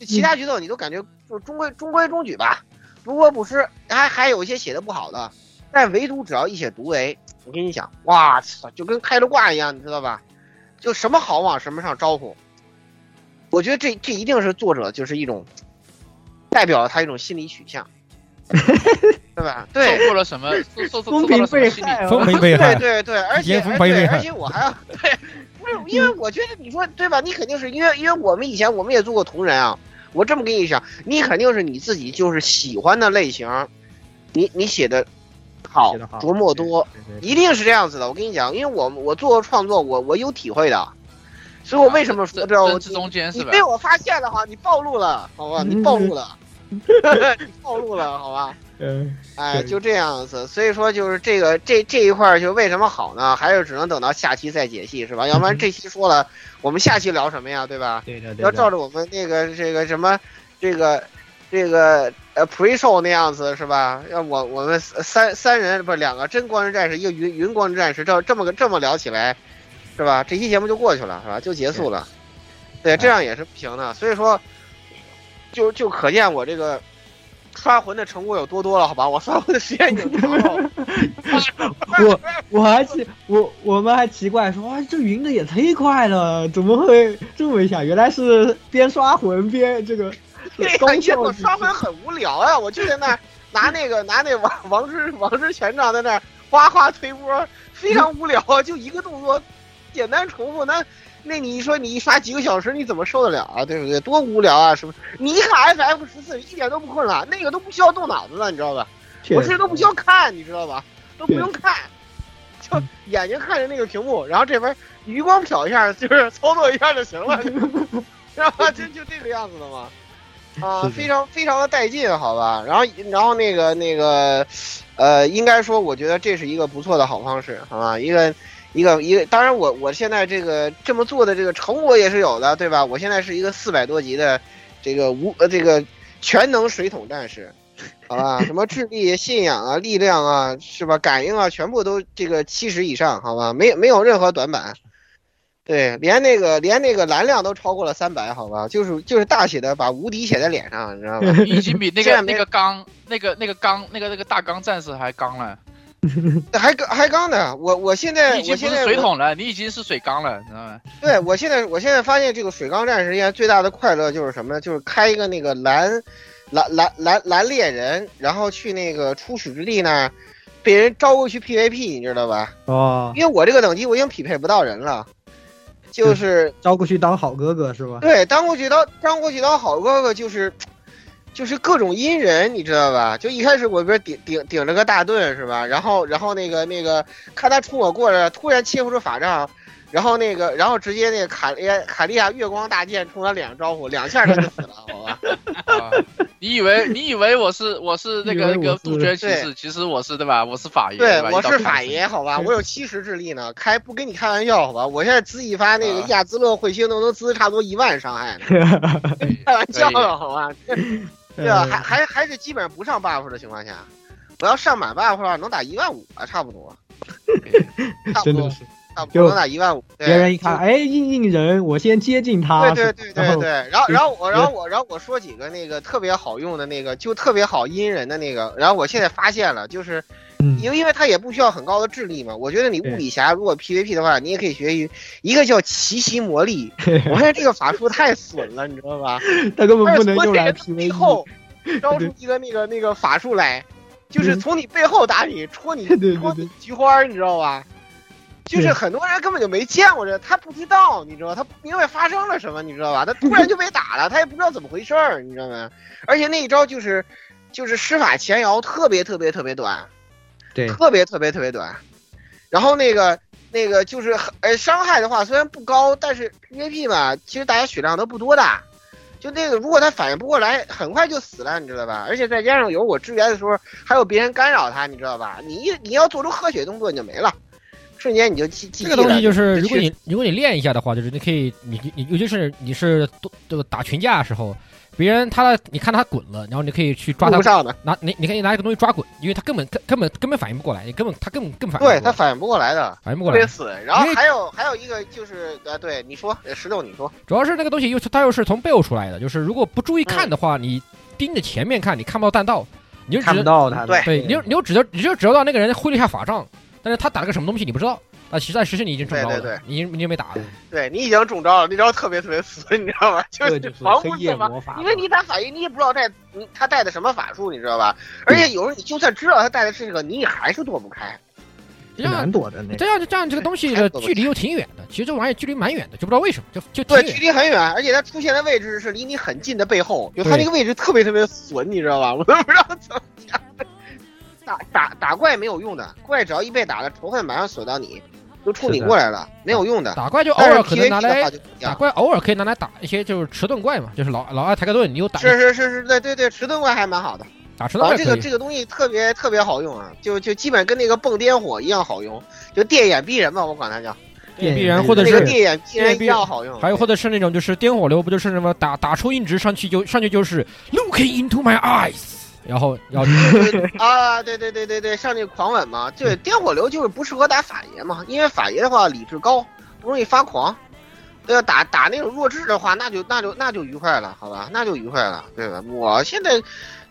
其他角色你都感觉就是中规中矩吧，如果不是还有一些写的不好的，但唯独只要一写独唯，我跟你讲，哇操，就跟开了挂一样，你知道吧？就什么好往什么上招呼，我觉得这一定是作者就是一种。代表了他一种心理取向，对吧？对，受过了什么？风评被害，风评被害，对，而且我还要对，不是因为我觉得你说对吧？你肯定是因为我们以前我们也做过同人啊，我这么跟你讲，你肯定是你自己就是喜欢的类型，你写的好，琢磨多，一定是这样子的。我跟你讲，因为我做过创作，我有体会的。所以我为什么说这中间是吧？你被我发现了哈，你暴露了，好吧？你暴露了，好吧？哎，就这样子。所以说就是这个这一块就为什么好呢？还是只能等到下期再解析，是吧？要不然这期说了，我们下期聊什么呀？对吧？对。要照着我们那个这个什么pre-show 那样子是吧？要我们三人不是2个真光之战士，一个云光之战士，这么聊起来。是吧？这期节目就过去了，是吧？就结束了，对，这样也是不行的。所以说，就可见我这个刷魂的成果有多了，好吧？我刷魂的时间有多了。我们还奇怪说，哇，这云的也忒快了，怎么会这么一下？原来是边刷魂边这个。对呀，因为我刷魂很无聊呀、啊，我就在那拿那王之权杖在那哗推波，非常无聊，就一个动作。简单重复那你说你一刷几个小时你怎么受得了啊？对不对？多无聊啊！是不是？你一看 FF14 一点都不困了，那个都不需要动脑子了，你知道吧？我甚至都不需要看，你知道吧？都不用看，就眼睛看着那个屏幕，然后这边余光瞟一下，就是操作一下就行了，知道吧？就这个样子的嘛。啊，非常非常的带劲，好吧？然后那个，应该说我觉得这是一个不错的好方式，好吧？一个，当然我现在这个这么做的这个成果也是有的，对吧？我现在是一个400多级的这个全能水桶战士，好吧？什么智力、信仰啊、力量啊，是吧？感应啊，全部都这个70以上，好吧？没有任何短板，对，连那个蓝量都超过了300，好吧？就是大写的把无敌写在脸上，你知道吗？已经比那个大钢战士还钢了。还刚呢，我现在你已经不是水桶了，你已经是水缸了，知道吗？对，我现在发现这个水缸战士现在最大的快乐就是什么呢？就是开一个那个蓝猎人，然后去那个出使之地那被人招过去 PVP， 你知道吧？哦，因为我这个等级我已经匹配不到人了，就是招过去当好哥哥是吧？对，当过去当好哥哥就是各种阴人，你知道吧？就一开始我比如顶着个大盾是吧？然后那个看他冲我过来，突然切不出法杖，然后直接那个卡利亚月光大剑冲他脸上招呼2下他就死了，好吧？啊、你以为我是那个杜鹃骑士，其实我是对吧？我是法爷，对，我是法爷，好吧？我有70智力呢，不跟你开玩笑，好吧？我现在滋一发那个亚兹勒彗星都能滋差不多1万伤害呢，开玩笑了，好吧？对啊，还是基本上不上 buff 的情况下，我要上满 buff 的话，能打15000啊，差不多，真的是，能打15000。别人一看，哎，硬人，我先接近他。对。然后我说几个那个特别好用的那个，就特别好阴人的那个。然后我现在发现了，就是，因为他也不需要很高的智力嘛。我觉得你物理侠如果 PVP 的话，你也可以学一个叫奇袭魔力。我看这个法术太损了，你知道吧？他根本不能用来 PVP。背后招出一个那个法术来，就是从你背后打你，戳你菊花，你知道吧？就是很多人根本就没见过这，他不知道，你知道，他不明白发生了什么，你知道吧？他突然就被打了，他也不知道怎么回事儿，你知道吗？而且那一招就是施法前摇特别特别特别短。对，特别短。然后那个就是伤害的话虽然不高，但是 PVP 嘛，其实大家血量都不多的，就那个如果他反应不过来，很快就死了，你知道吧？而且再加上有我支援的时候，还有别人干扰他，你知道吧？你要做出喝血动作你就没了，瞬间你就记这个东西就是，如果你练一下的话，就是你可以，你尤其是你是这个打群架的时候，别人他你看他滚了，然后你可以去抓他，你可以拿一个东西抓滚，因为他根本反应不过来，根本反应不过来，对他反应不过来，特别死。然后还有一个就是对你说石头你说，主要是那个东西又是从背后出来的，就是如果不注意看的话，你盯着前面看，你看不到弹道，你就看不到他，对，你就只知道那个人挥了一下法杖。但是他打了个什么东西你不知道，但其实你已经中招了，对，你没打了，对你已经中招了，那招特别死，你知道吧？就是防不胜防，因为你打反应，你也不知道他带的什么法术，你知道吧？而且有时候你就算知道他带的是这个，你也还是躲不开，很难躲的那。这样这个东西的距离又挺远的，其实这玩意儿距离蛮远的，就不知道为什么就对距离很远，而且它出现的位置是离你很近的背后，就它那个位置特别损，你知道吧？我都不知道怎么讲。打怪没有用的，怪只要一被打了，仇恨马上锁到你，就冲你过来了，没有用的。打怪就偶尔可能拿来，打怪偶尔可以拿来打一些就是迟钝怪嘛，就是老爱抬个盾，你又打。是，对，迟钝怪还蛮好的，打迟钝怪可以。这个东西特别好用啊，就基本跟那个蹦电火一样好用，就电眼逼人嘛，我管它叫。电眼逼人或者是那个电眼逼人一样好用。还有或者是那种就是电火流，不就是什么打出硬直上去就是 looking into my eyes。然后啊，对，上去狂吻嘛，对，颠火流就是不适合打法爷嘛，因为法爷的话理智高，不容易发狂，对，打那种弱智的话，那就愉快了，好吧，那就愉快了，对吧？我现在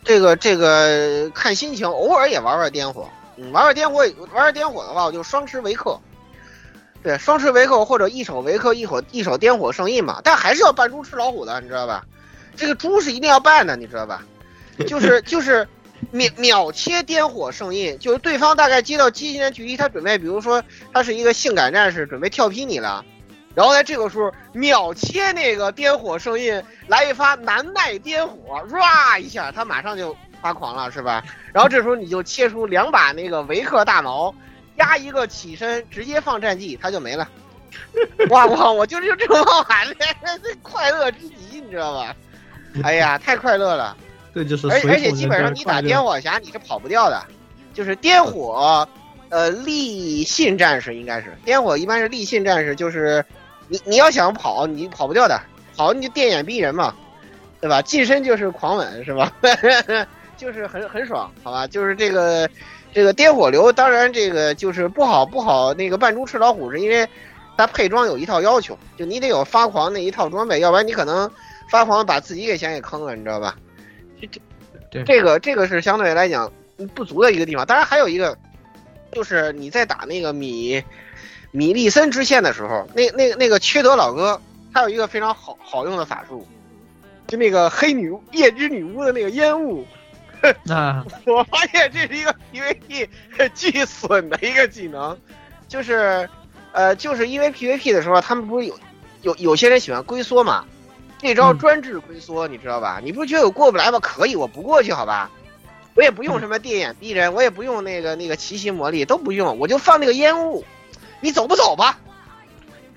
这个看心情，偶尔也玩颠火，玩颠火的话，我就双持维克，对，双持维克或者一手维克一手颠火圣印嘛，但还是要扮猪吃老虎的，你知道吧？这个猪是一定要扮的，你知道吧？就是秒切颠火圣印，就是对方大概接到接近的距离，他准备，比如说他是一个性感战士，准备跳劈你了，然后在这个时候秒切那个颠火圣印，来一发难耐颠火，唰一下，他马上就发狂了，是吧？然后这时候你就切出两把那个维克大矛，压一个起身，直接放战绩，他就没了。哇，我就是这种喊的，这快乐之极，你知道吧？哎呀，太快乐了。对，就是而且基本上你打颠火侠你是跑不掉的，就是颠火，立信战士应该是颠火，一般是立信战士，就是你要想跑你跑不掉的，跑你就电眼逼人嘛，对吧？近身就是狂吻，是吧？就是很爽，好吧？就是这个颠火流，当然这个就是不好那个扮猪吃老虎，是因为它配装有一套要求，就你得有发狂那一套装备，要不然你可能发狂把自己给钱给坑了，你知道吧？这个是相对来讲不足的一个地方。当然还有一个就是你在打那个米利森支线的时候，那个缺德老哥他有一个非常好用的法术，就那个黑女夜之女巫的那个烟雾啊我发现这是一个 PVP 巨损的一个技能，就是就是因为 PVP 的时候他们不是有些人喜欢龟缩嘛，这招专治龟缩，你知道吧？你不是觉得我过不来吧？可以，我不过去，好吧？我也不用什么电眼逼人，我也不用那个奇袭魔力，都不用，我就放那个烟雾，你走不走吧？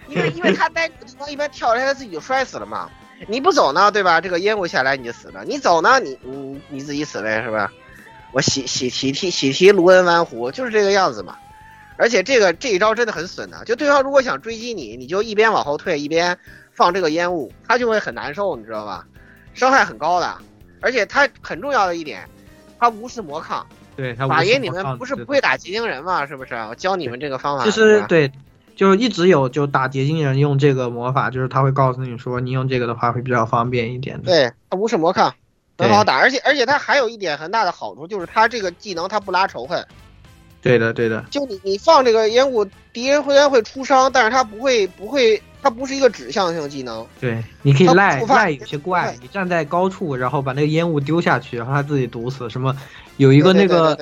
因为他呆，一般跳下来他自己就摔死了嘛。你不走呢，对吧？这个烟雾下来你就死了。你走呢，你自己死呗，是吧？我喜提卢恩湾湖，就是这个样子嘛。而且这一招真的很损的，就对方如果想追击你，你就一边往后退一边放这个烟雾，他就会很难受，你知道吧？伤害很高的，而且他很重要的一点，他无视魔抗。对，他无视魔抗。法爷你们不是不会打结晶人吗？是不是？我教你们这个方法。就是对，就是一直有就打结晶人用这个魔法，就是他会告诉你说，你用这个的话会比较方便一点的。对，他无视魔抗，很好打，而且他还有一点很大的好处就是他这个技能他不拉仇恨。对的，就你放这个烟雾，敌人虽然会出伤，但是他不会，它不是一个指向性技能。对，你可以赖有些怪，你站在高处，然后把那个烟雾丢下去，然后他自己毒死。什么有一个那个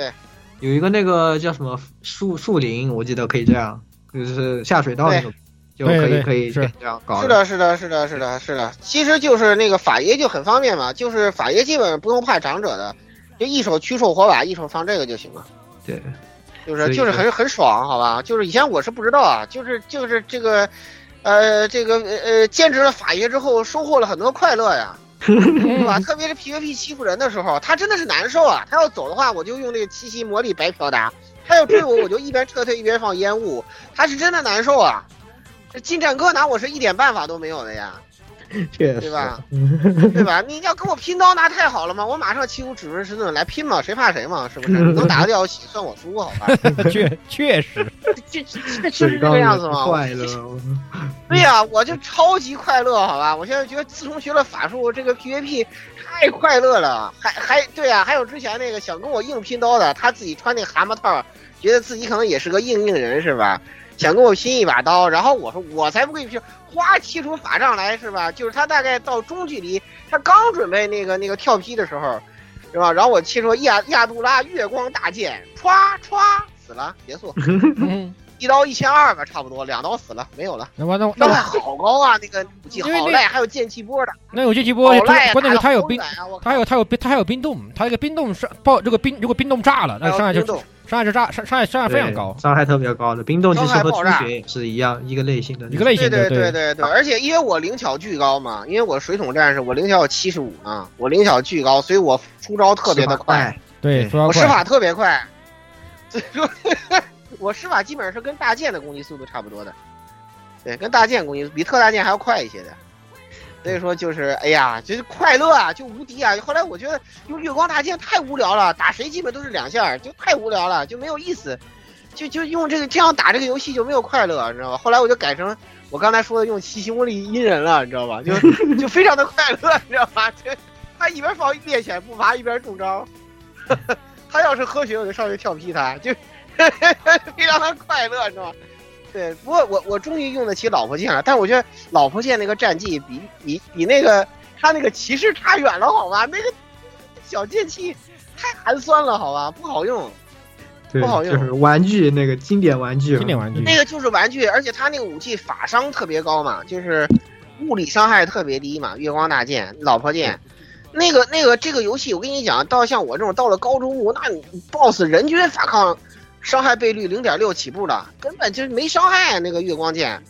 有一个那个叫什么树林，我记得可以这样，就是下水道那种就可以这样搞。是的。其实就是那个法爷就很方便嘛，就是法爷基本不用怕长者的，就一手驱兽火把，一手放这个就行了。对。就是很爽，好吧？就是以前我是不知道啊，就是这个，兼职了法爷之后，收获了很多快乐呀，对吧？特别是 PVP 欺负人的时候，他真的是难受啊！他要走的话，我就用那个七夕魔力白嫖他；他要追我，我就一边撤退一边放烟雾，他是真的难受啊！这近战哥拿我是一点办法都没有的呀。对吧？对吧？你要跟我拼刀，那太好了嘛！我马上七五指纹神盾来拼嘛，谁怕谁嘛，是不是？能打得掉起，算我输，好吧？确实，确实这样子嘛。快乐，对呀、啊，我就超级快乐，好吧？我现在觉得自从学了法术，这个 PVP 太快乐了，还对啊，还有之前那个想跟我硬拼刀的，他自己穿那蛤蟆套，觉得自己可能也是个硬人，是吧？想跟我拼一把刀，然后我说我才不会拼，哗踢出法杖来，是吧？就是他大概到中距离，他刚准备那个跳劈的时候，是吧？然后我踢出亚杜拉月光大剑，歘歘死了，结束，一刀1200吧，差不多，两刀死了，没有了。那伤害好高啊，那个武器好赖，还有剑气波的。那有剑气波，关键是他有冰，他还有冰冻，他那个冰冻是爆这个冰，如果冰冻炸了，那伤害就。伤害非常高，伤害特别高的冰冻技师和出血也是一样一个类型的，对，而且因为我灵巧巨高嘛，因为我水桶战士我灵巧有75嘛，我灵巧巨高，所以我出招特别的快，对，我施法特别快，所以说我施法基本上是跟大剑的攻击速度差不多的，对，跟大剑攻击比特大剑还要快一些的。所以说就是，哎呀，就是快乐啊，就无敌啊！后来我觉得用月光大剑太无聊了，打谁基本都是两下，就太无聊了，就没有意思，就用这样打这个游戏就没有快乐，你知道吧？后来我就改成我刚才说的用七星魔力阴人了，你知道吧？就非常的快乐，你知道吧？他一边放猎犬步伐一边中招，他要是喝血我就上去跳劈他，就非常的快乐，你知道吧？对，不过我终于用得起老婆剑了，但我觉得老婆剑那个战绩比那个他那个骑士差远了，好吧？那个小剑气太寒酸了，好吧？不好用，不好用。就是玩具那个经典玩具，那个就是玩具，而且他那个武器法伤特别高嘛，就是物理伤害特别低嘛。月光大剑、老婆剑，那个这个游戏，我跟你讲，到像我这种到了高中部，那你 BOSS 人均反抗。伤害倍率0.6起步的，根本就是没伤害、啊。那个月光剑，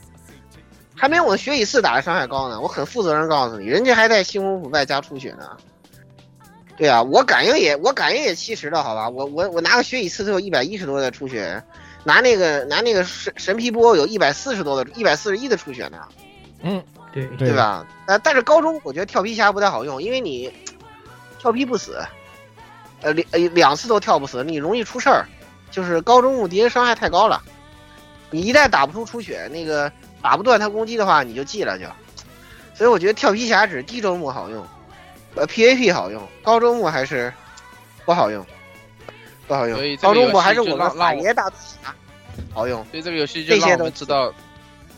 还没有我学以四打的伤害高呢。我很负责任告诉你，人家还带星空腐败加出血呢。对啊，我感应也70的好吧。我拿个学以四都有110多的出血，拿那个神皮波有140多的，141的出血呢。嗯，对吧？但是高中我觉得跳皮侠不太好用，因为你跳皮不死，两次都跳不死，你容易出事儿。就是高中部敌人伤害太高了，你一旦打不出出血，那个打不断他攻击的话，你就记了就。所以我觉得跳皮侠只低周末好用，PVP 好用，高周末还是不好用。高周末还是我们法爷大侠好用。所以这个游戏就让我们知道，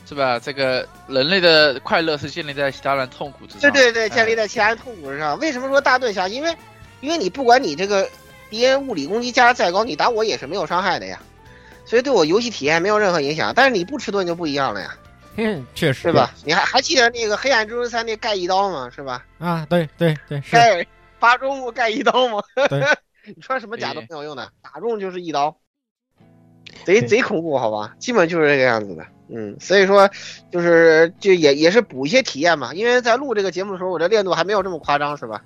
是吧？这个人类的快乐是建立在其他人痛苦之上。对，建立在其他人痛苦之上。为什么说大盾侠？因为你不管你这个。敌人物理攻击加的再高，你打我也是没有伤害的呀，所以对我游戏体验没有任何影响。但是你不吃盾就不一样了呀，确实，是吧？你还记得那个《黑暗之魂3》那盖一刀吗？是吧？啊，对，是八中物盖一刀吗？你穿什么甲都没有用的，打中就是一刀，贼恐怖，好吧？基本就是这个样子的。嗯，所以说就是也是补一些体验嘛，因为在录这个节目的时候，我的练度还没有这么夸张，是吧？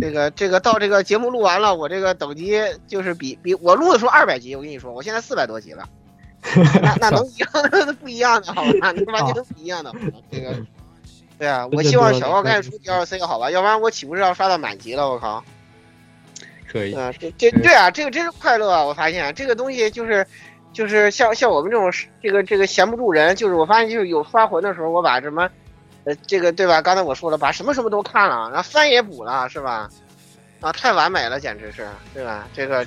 这个到这个节目录完了，我这个等级就是比我录的时候200级，我跟你说，我现在400多级了，那能一样？那不一样的，好吧？那完全都不一样的。这个，对啊，我希望小高开始出 DLC 好吧，要不然我岂不是要刷到满级了？我靠！可以啊，对啊，这个真是快乐啊！我发现这个东西就是像我们这种这个闲不住人，就是我发现就是有刷魂的时候，我把什么。这个对吧？刚才我说了，把什么都看了，然后番也补了，是吧？啊，太完美了，简直是，对吧？这个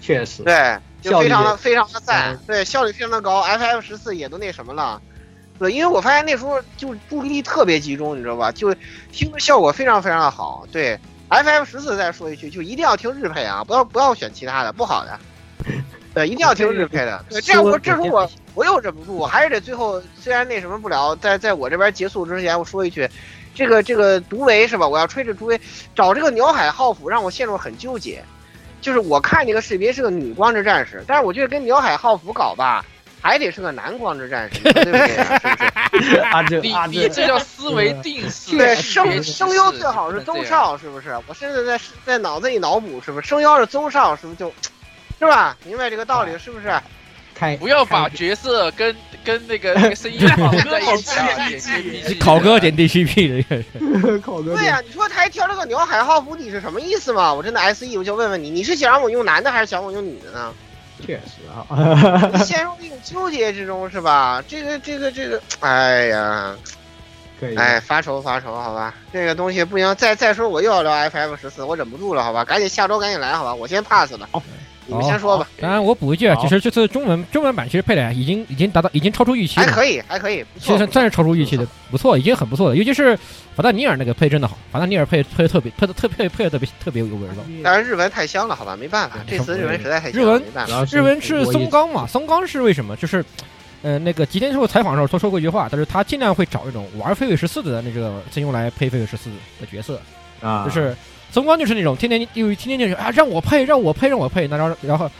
确实，对，就非常的赞，对，效率非常的高。FF14也都那什么了，对，因为我发现那时候就注意力特别集中，你知道吧？就听着效果非常非常的好。对 ，FF14再说一句，就一定要听日配啊，不要选其他的不好的。对，一定要听日配的。对，这样我又忍不住，我还是得最后虽然那什么不了，在我这边结束之前，我说一句，这个毒唯是吧？我要吹着毒唯，找这个鸟海浩辅，让我陷入很纠结。就是我看这个视频是个女光之战士，但是我觉得跟鸟海浩福搞吧，还得是个男光之战士，对不对、啊？是不是？你这叫思维定式。对，声优最好是邹少，是不是？我甚至在脑子里脑补，是不是？声优是邹少，是不是就是吧？明白这个道理是不是？不要把角色跟那个声音考哥一起，考哥点 DCP 的，考哥对呀、啊，你说还挑这个鸟海浩福，你是什么意思嘛？我真的 SE 我就问问你，你是想让我用男的还是想让我用女的呢？确实啊，陷入一种纠结之中是吧？这个，哎呀，可以，哎，发愁，好吧，这个东西不行，再说我又要聊 FF14，我忍不住了，好吧，赶紧下周赶紧来，好吧，我先 pass 了。哦你们先说吧。当然，我补一句啊，其实这次中文版其实配的已经达到，已经超出预期了，还可以，其实算是超出预期的，不错，已经很不错了。尤其是法达尼尔那个配真的好，法达尼尔配的特别有味道。当然日文太香了，好吧，没办法，这次日文实在太香了。日文是松冈嘛，松冈是为什么？就是，那个吉田秀采访的时候他说过一句话，但是他尽量会找一种玩飞尾14的那个真用来配飞尾14的角色啊，就是。松冈就是那种天天就是啊，让我配，然后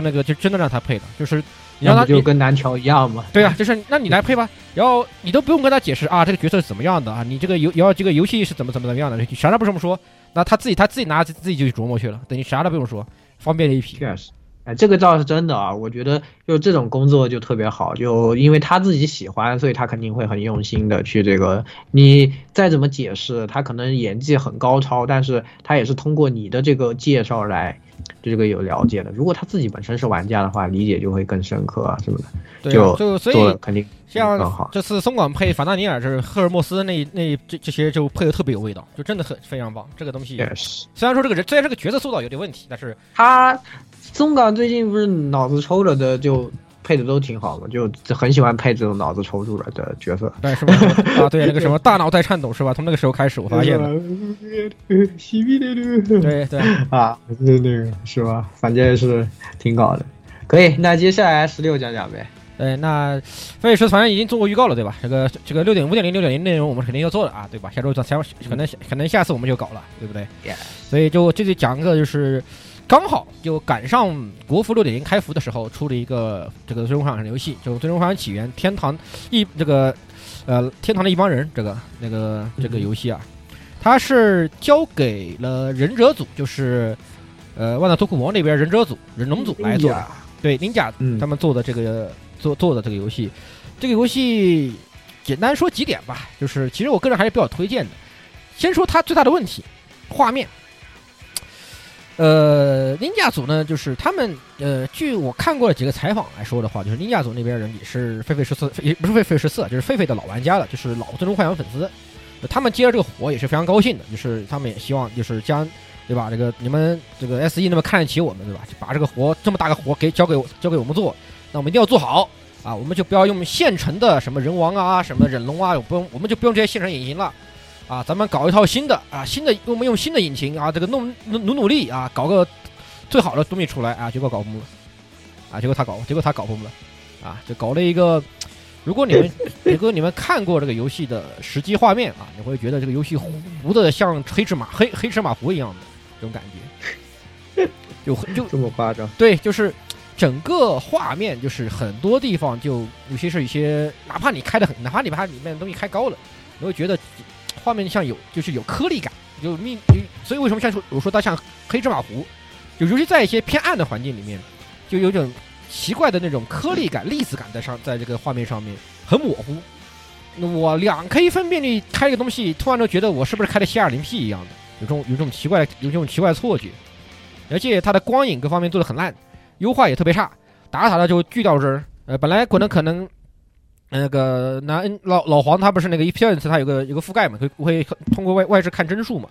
那个就真的让他配的，就是你让他就跟南条一样嘛。对啊，就是那你来配吧，然后你都不用跟他解释啊，这个角色是怎么样的啊，你这个游戏是怎么样的，啥都不这么说，那他自己拿自己就去琢磨去了，等于啥都不用说，方便了一批。确实，哎，这个倒是真的啊，我觉得就这种工作就特别好，就因为他自己喜欢，所以他肯定会很用心的去这个你。再怎么解释，他可能演技很高超，但是他也是通过你的这个介绍来这个有了解的。如果他自己本身是玩家的话，理解就会更深刻啊，是不是？对、啊，就所以肯定像这次松冈配法纳尼尔，就是赫尔墨斯那这些就配的特别有味道，就真的非常棒。这个东西、yes. 虽然这个角色塑造有点问题，但是他松冈最近不是脑子抽了的就。配的都挺好嘛，就很喜欢配这种脑子抽搐了的角色。对，是吧？啊，对，那个什么大脑在颤抖是吧？从那个时候开始，我发现了。对对啊，那个是吧？反正是挺搞的。可以，那接下来16讲呗。对，那飞石反正已经做过预告了，对吧？这个 6.5.0 6.0 内容我们肯定要做的啊，对吧？下周可能下次我们就搞了，对不对？ Yeah. 所以就这里讲一个就是。刚好就赶上国服 6.0 开服的时候，出了一个这个最终幻想游戏，就《最终幻想起源》天堂的一帮人这个游戏啊，它是交给了忍者组，就是万代脱库摩那边忍者组、忍龙组来做的，对，林甲他们做的这个做的这个游戏，这个游戏简单说几点吧，就是其实我个人还是比较推荐的。先说它最大的问题，画面。林家组呢，就是他们据我看过的几个采访来说的话，就是林家组那边人也是狒狒14，也不是狒狒14，就是狒狒的老玩家了，就是老最终幻想粉丝，他们接着这个活也是非常高兴的，就是他们也希望就是将对吧，这个你们这个 SE 那么看得起我们对吧，就把这个活这么大个活交给我们做，那我们一定要做好啊，我们就不要用现成的什么人王啊什么忍龙啊，我们就不用这些现成引擎了。啊，咱们搞一套新的，我们用新的引擎啊，这个努力啊，搞个最好的东西出来啊，结果搞不了，啊，结果他搞不了，啊，就搞了一个。如果你们看过这个游戏的实际画面啊，你会觉得这个游戏糊的像黑芝麻糊一样的这种感觉，就这么夸张？对，就是整个画面就是很多地方就有些是一些，哪怕你把里面的东西开高了，你会觉得。画面像有颗粒感，所以为什么我说它像黑芝麻糊，就尤其在一些偏暗的环境里面，就有种奇怪的那种颗粒感、粒子感在这个画面上面很模糊。我2K 分辨率开这个东西，突然就觉得我是不是开的 720P 一样的，有这种奇怪的错觉。而且它的光影各方面做的很烂，优化也特别差，打塔的就锯掉帧。本来可能。那个老黄他不是那个 appearance 他有个覆盖嘛，会通过外置看帧数嘛。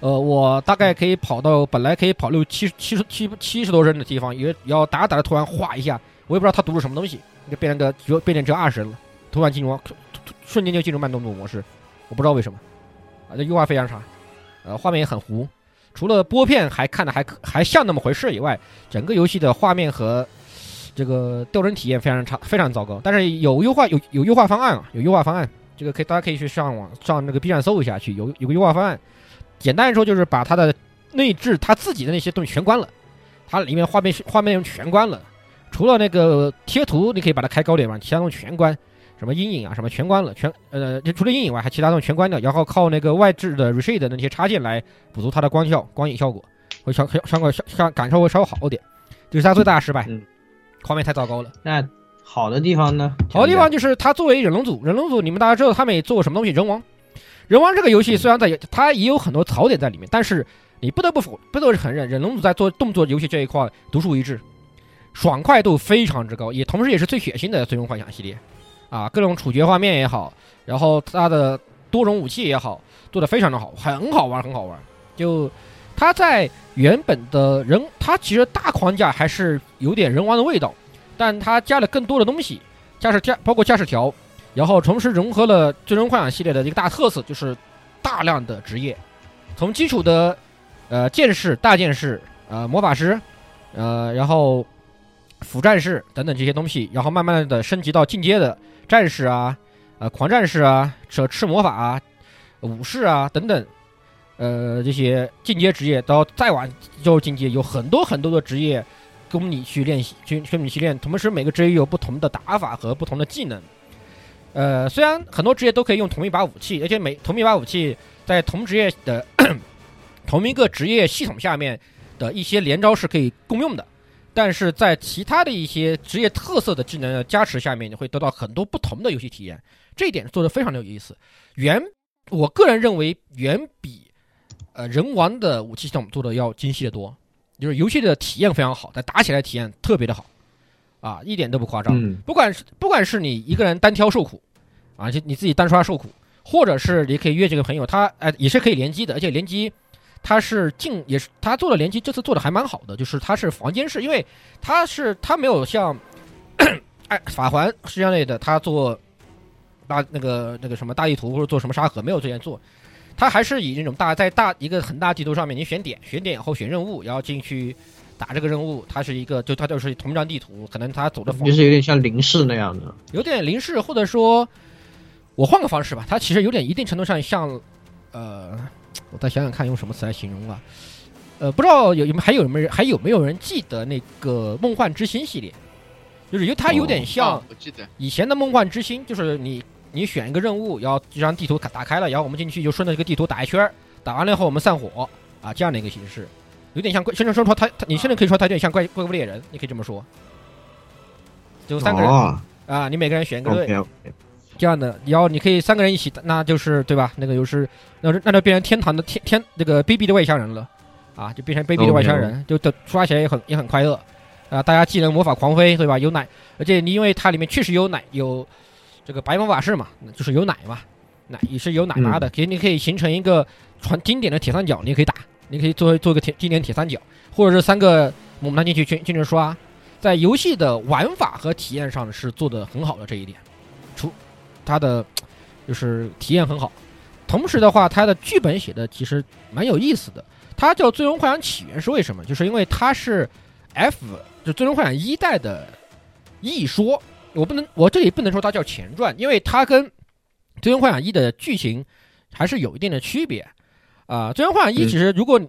我大概可以跑到本来可以跑70多帧的地方，也要打的突然哗一下，我也不知道他读了什么东西，就变成只20了，突然进入瞬间就进入慢动作模式，我不知道为什么啊，这优化非常差，画面也很糊，除了拨片还看的还像那么回事以外，整个游戏的画面和。这个掉帧体验非常差，非常糟糕。但是有优化方案啊，有优化方案，这个大家可以去上那个 B 站搜一下去，有个优化方案。简单来说就是把它的内置它自己的那些东西全关了，它里面画面全关了，除了那个贴图你可以把它开高点嘛，其他东西全关，什么阴影啊什么全关了，就除了阴影外，还其他东西全关掉，然后靠那个外置的 reshade 的那些插件来补足它的光影效果，会感受会稍微好一点。这是它最大的失败，画面太糟糕了。那好的地方呢？好的地方就是它作为忍龙组，你们大家知道他们也做过什么东西？人王这个游戏虽然它也有很多槽点在里面，但是你不得不承认，忍龙组在做动作游戏这一块独树一帜，爽快度非常之高，也同时也是最血腥的《最终幻想》系列啊，各种处决画面也好，然后它的多种武器也好，做得非常的好，很好玩。就它在原本的它其实大框架还是有点人王的味道，但它加了更多的东西，包括驾驶条。然后同时融合了《最终幻想》系列的一个大特色，就是大量的职业，从基础的大剑士、魔法师、然后辅战士等等这些东西，然后慢慢的升级到进阶的战士啊、狂战士啊、赤魔法啊、武士啊等等，这些进阶职业到再往就进阶，有很多很多的职业供你去练习，同时每个职业有不同的打法和不同的技能。虽然很多职业都可以用同一把武器，而且同一把武器在同一个职业系统下面的一些连招是可以共用的，但是在其他的一些职业特色的技能的加持下面，你会得到很多不同的游戏体验，这一点做得非常的有意思。我个人认为远比人王的武器系统做得要精细的多，就是游戏的体验非常好，但打起来体验特别的好啊，一点都不夸张。不管是你一个人单挑受苦，啊，就你自己单刷受苦，或者是你可以约这个朋友，他也是可以联机的，而且联机他做了联机，这次做的还蛮好的，就是他是房间式，因为他没有像法环是这样类的，他做那个什么大地图或者做什么沙盒没有这样做，他还是以那种一个很大地图上面，你选点以后选任务，然后进去。打这个任务，它就是同一张地图，可能它走的方就是有点像零式那样的，有点零式，或者说，我换个方式吧，它其实有点一定程度上像，我再想想看用什么词来形容啊，不知道还有没有人记得那个《梦幻之星》系列，就是因为它有点像以前的《梦幻之星》，就是你选一个任务，然后这张地图打开了，然后我们进去就顺着这个地图打一圈，打完了以后我们散伙啊，这样的一个形式。有点像甚至说你现在可以说它有点像怪物猎人，你可以这么说，就三个人、啊，你每个人选一个队 okay. 这样的，然后你可以三个人一起，那就是对吧？那个就是那就变成天堂的那个卑鄙的外乡人了啊，就变成卑鄙的外乡人， okay. 就刷起来也很快乐啊！大家技能魔法狂飞，对吧？有奶，而且因为它里面确实有这个白魔法师嘛，就是有奶嘛，奶也是有奶拿的，其实你可以形成一个经典的铁三角，你可以打。你可以做一个经典铁三角，或者是三个猛男进去均刷，在游戏的玩法和体验上是做得很好的这一点，它的就是体验很好。同时的话，它的剧本写的其实蛮有意思的。它叫《最终幻想起源》是为什么？就是因为它是 F 就《最终幻想》一代的一说，我这里不能说它叫前传，因为它跟《最终幻想一》的剧情还是有一定的区别。啊，《最终幻想一》其实如果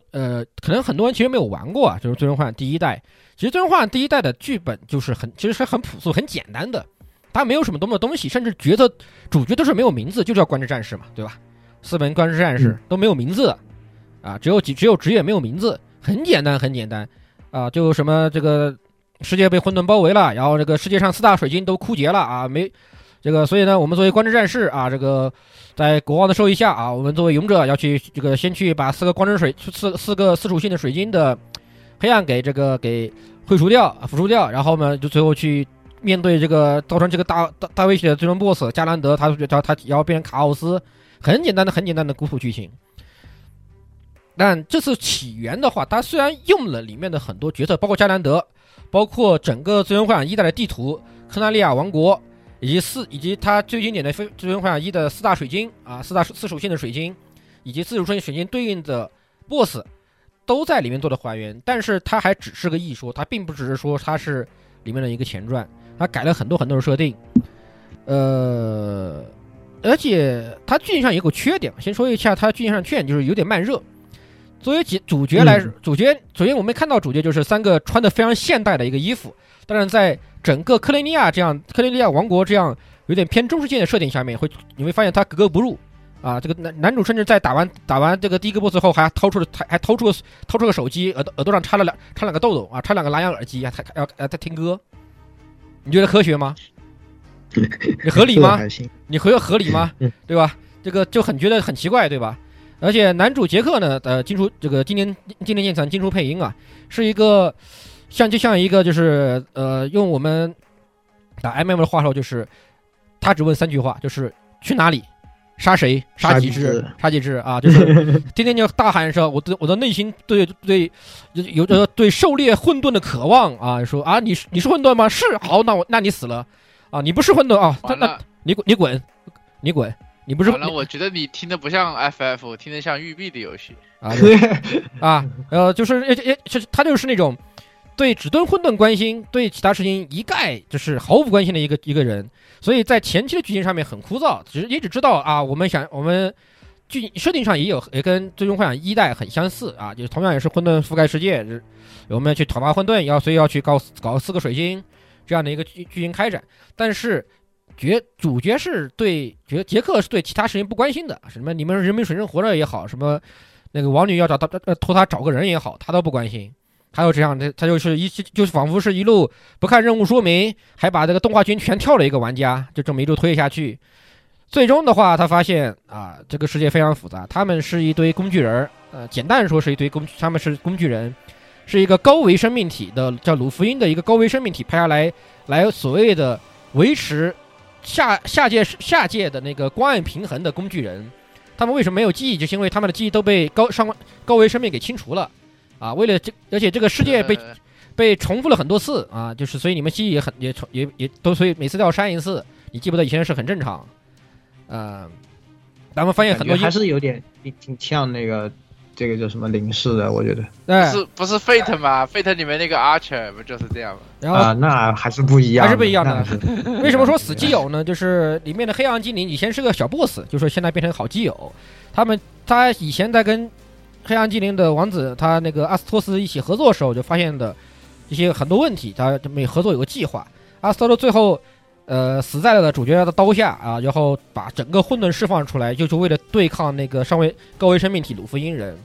可能很多人其实没有玩过啊，就是《最终幻想第一代》。其实《最终幻想第一代》的剧本其实是很朴素、很简单的，它没有什么多么东西，甚至主角都是没有名字，就叫关之战士嘛，对吧？4名关之战士都没有名字啊，只有职业没有名字，很简单啊，就什么这个世界被混沌包围了，然后这个世界上4大水晶都枯竭了啊，没。这个，所以呢，我们作为光之战士啊，这个在国王的授意下啊，我们作为勇者要去这个先去把四属性的水晶的黑暗给腐除掉，然后呢，就最后去面对这个造成这个大威胁的最终 BOSS 加兰德，他然后变成卡奥斯，很简单的古朴剧情。但这次起源的话，它虽然用了里面的很多角色，包括加兰德，包括整个最终幻想一代的地图科纳利亚王国。以及它最经典的《最终幻想一》的4大水晶啊，四属性的水晶，以及4属性水晶对应的 BOSS， 都在里面做的还原。但是它还只是个一说，它并不只是说它是里面的一个前传，它改了很多很多的设定。而且它剧情上有个缺点，先说一下它剧情上缺点就是有点慢热。作为主角来说，主角我们看到主角就是三个穿的非常现代的一个衣服，但是在整个克雷利亚王国这样有点偏中世纪的设定下面，你会发现他格格不入啊。这个男主甚至在打完这个第一个 boss 后，还掏出个手机，耳朵上插两个豆豆啊，插两个蓝牙耳机，还听歌。你觉得科学吗？你合理吗？你合理吗？对吧？这个就很觉得很奇怪，对吧？而且男主杰克呢，这个今年电影金属配音啊，是一个像一个就是用我们打 MM 的话说，就是他只问三句话，就是去哪里、杀谁、杀几只啊，就是天天就大喊说我的内心对有着对狩猎混沌的渴望啊，说啊你是混沌吗？是，好，那你死了啊，你不是混沌啊，那你滚。你不是好了，我觉得你听的不像 FF， 我听的像育碧的游戏啊，对啊，就是他就是那种对只对混沌关心，对其他事情一概就是毫无关心的一个人，所以在前期的剧情上面很枯燥，也只知道啊，我们剧设定上也跟《最终幻想一代》很相似啊，就是同样也是混沌覆盖世界，我们要去讨伐混沌，所以要去搞四个水晶这样的一个剧情开展，但是。主角是对杰克是对其他事情不关心的，什么你们人民水深火热也好，什么那个王女要托他找个人也好，他都不关心。还有这样的，他就是仿佛是一路不看任务说明，还把这个动画群全跳了一个玩家，就这么一路推下去。最终的话，他发现啊，这个世界非常复杂，他们是一堆工具人，简单说是一堆他们是工具人。是一个高维生命体的叫鲁福音的一个高维生命体派下来所谓的维持。下界的那个光暗平衡的工具人，他们为什么没有记忆？就是因为他们的记忆都被高维生命给清除了啊！为了而且这个世界被重复了很多次啊，就是所以你们记忆也都所以每次都要删一次，你记不得以前是很正常。咱们发现很多还是有点挺像那个这个叫什么零式的，我觉得不是 Fate 吗 ？Fate 里面那个 Archer 不就是这样吗？然后那还是不一样，还是不一样的。为什么说死基友呢？就是里面的黑暗精灵以前是个小 boss， 就说现在变成好基友。他以前在跟黑暗精灵的王子他那个阿斯托斯一起合作的时候，就发现的一些很多问题。他每合作有个计划，阿斯托斯最后死在了主角的刀下啊，然后把整个混沌释放出来，就是为了对抗那个高维生命体鲁夫因人。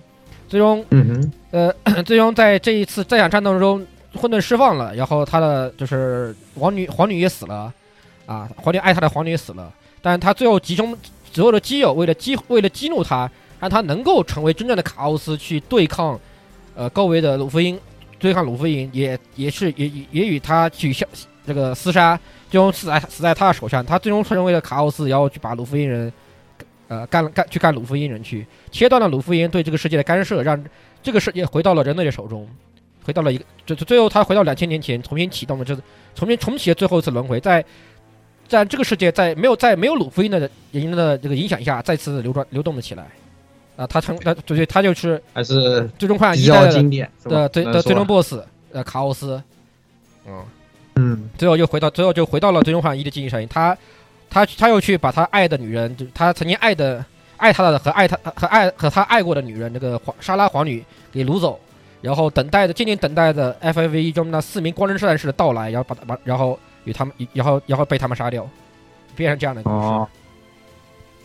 最终在这一次再想战斗中，混沌释放了，然后他的就是皇女也死了啊，皇女爱他的皇女也死了，但他最后集中所有的基友，为了激怒他，让他能够成为真正的卡奥斯，去对抗高维的鲁夫因，对抗鲁夫因也与他去这个厮杀。最终死在他的手上，他最终成为了卡奥斯，然后去把鲁夫因人，干鲁夫因人去，切断了鲁夫因对这个世界的干涉，让这个世界回到了人类的手中，回到了一个，最后他回到2000年前，重新启动了重启了最后一次轮回，在这个世界在没有鲁夫因的人的这个影响下，再次流动了起来，啊，他就是还是最终幻想一代的最终 BOSS 卡奥斯，嗯。最后就回到了最终幻想一的记忆上，他又去把他爱的女人，就他曾经爱他的和他爱过的女人，这个莎拉皇女给掳走，然后静静等待着 FF1 中那4名光之战士的到来，然后与他们，然后被他们杀掉，变成这样的故事。哦，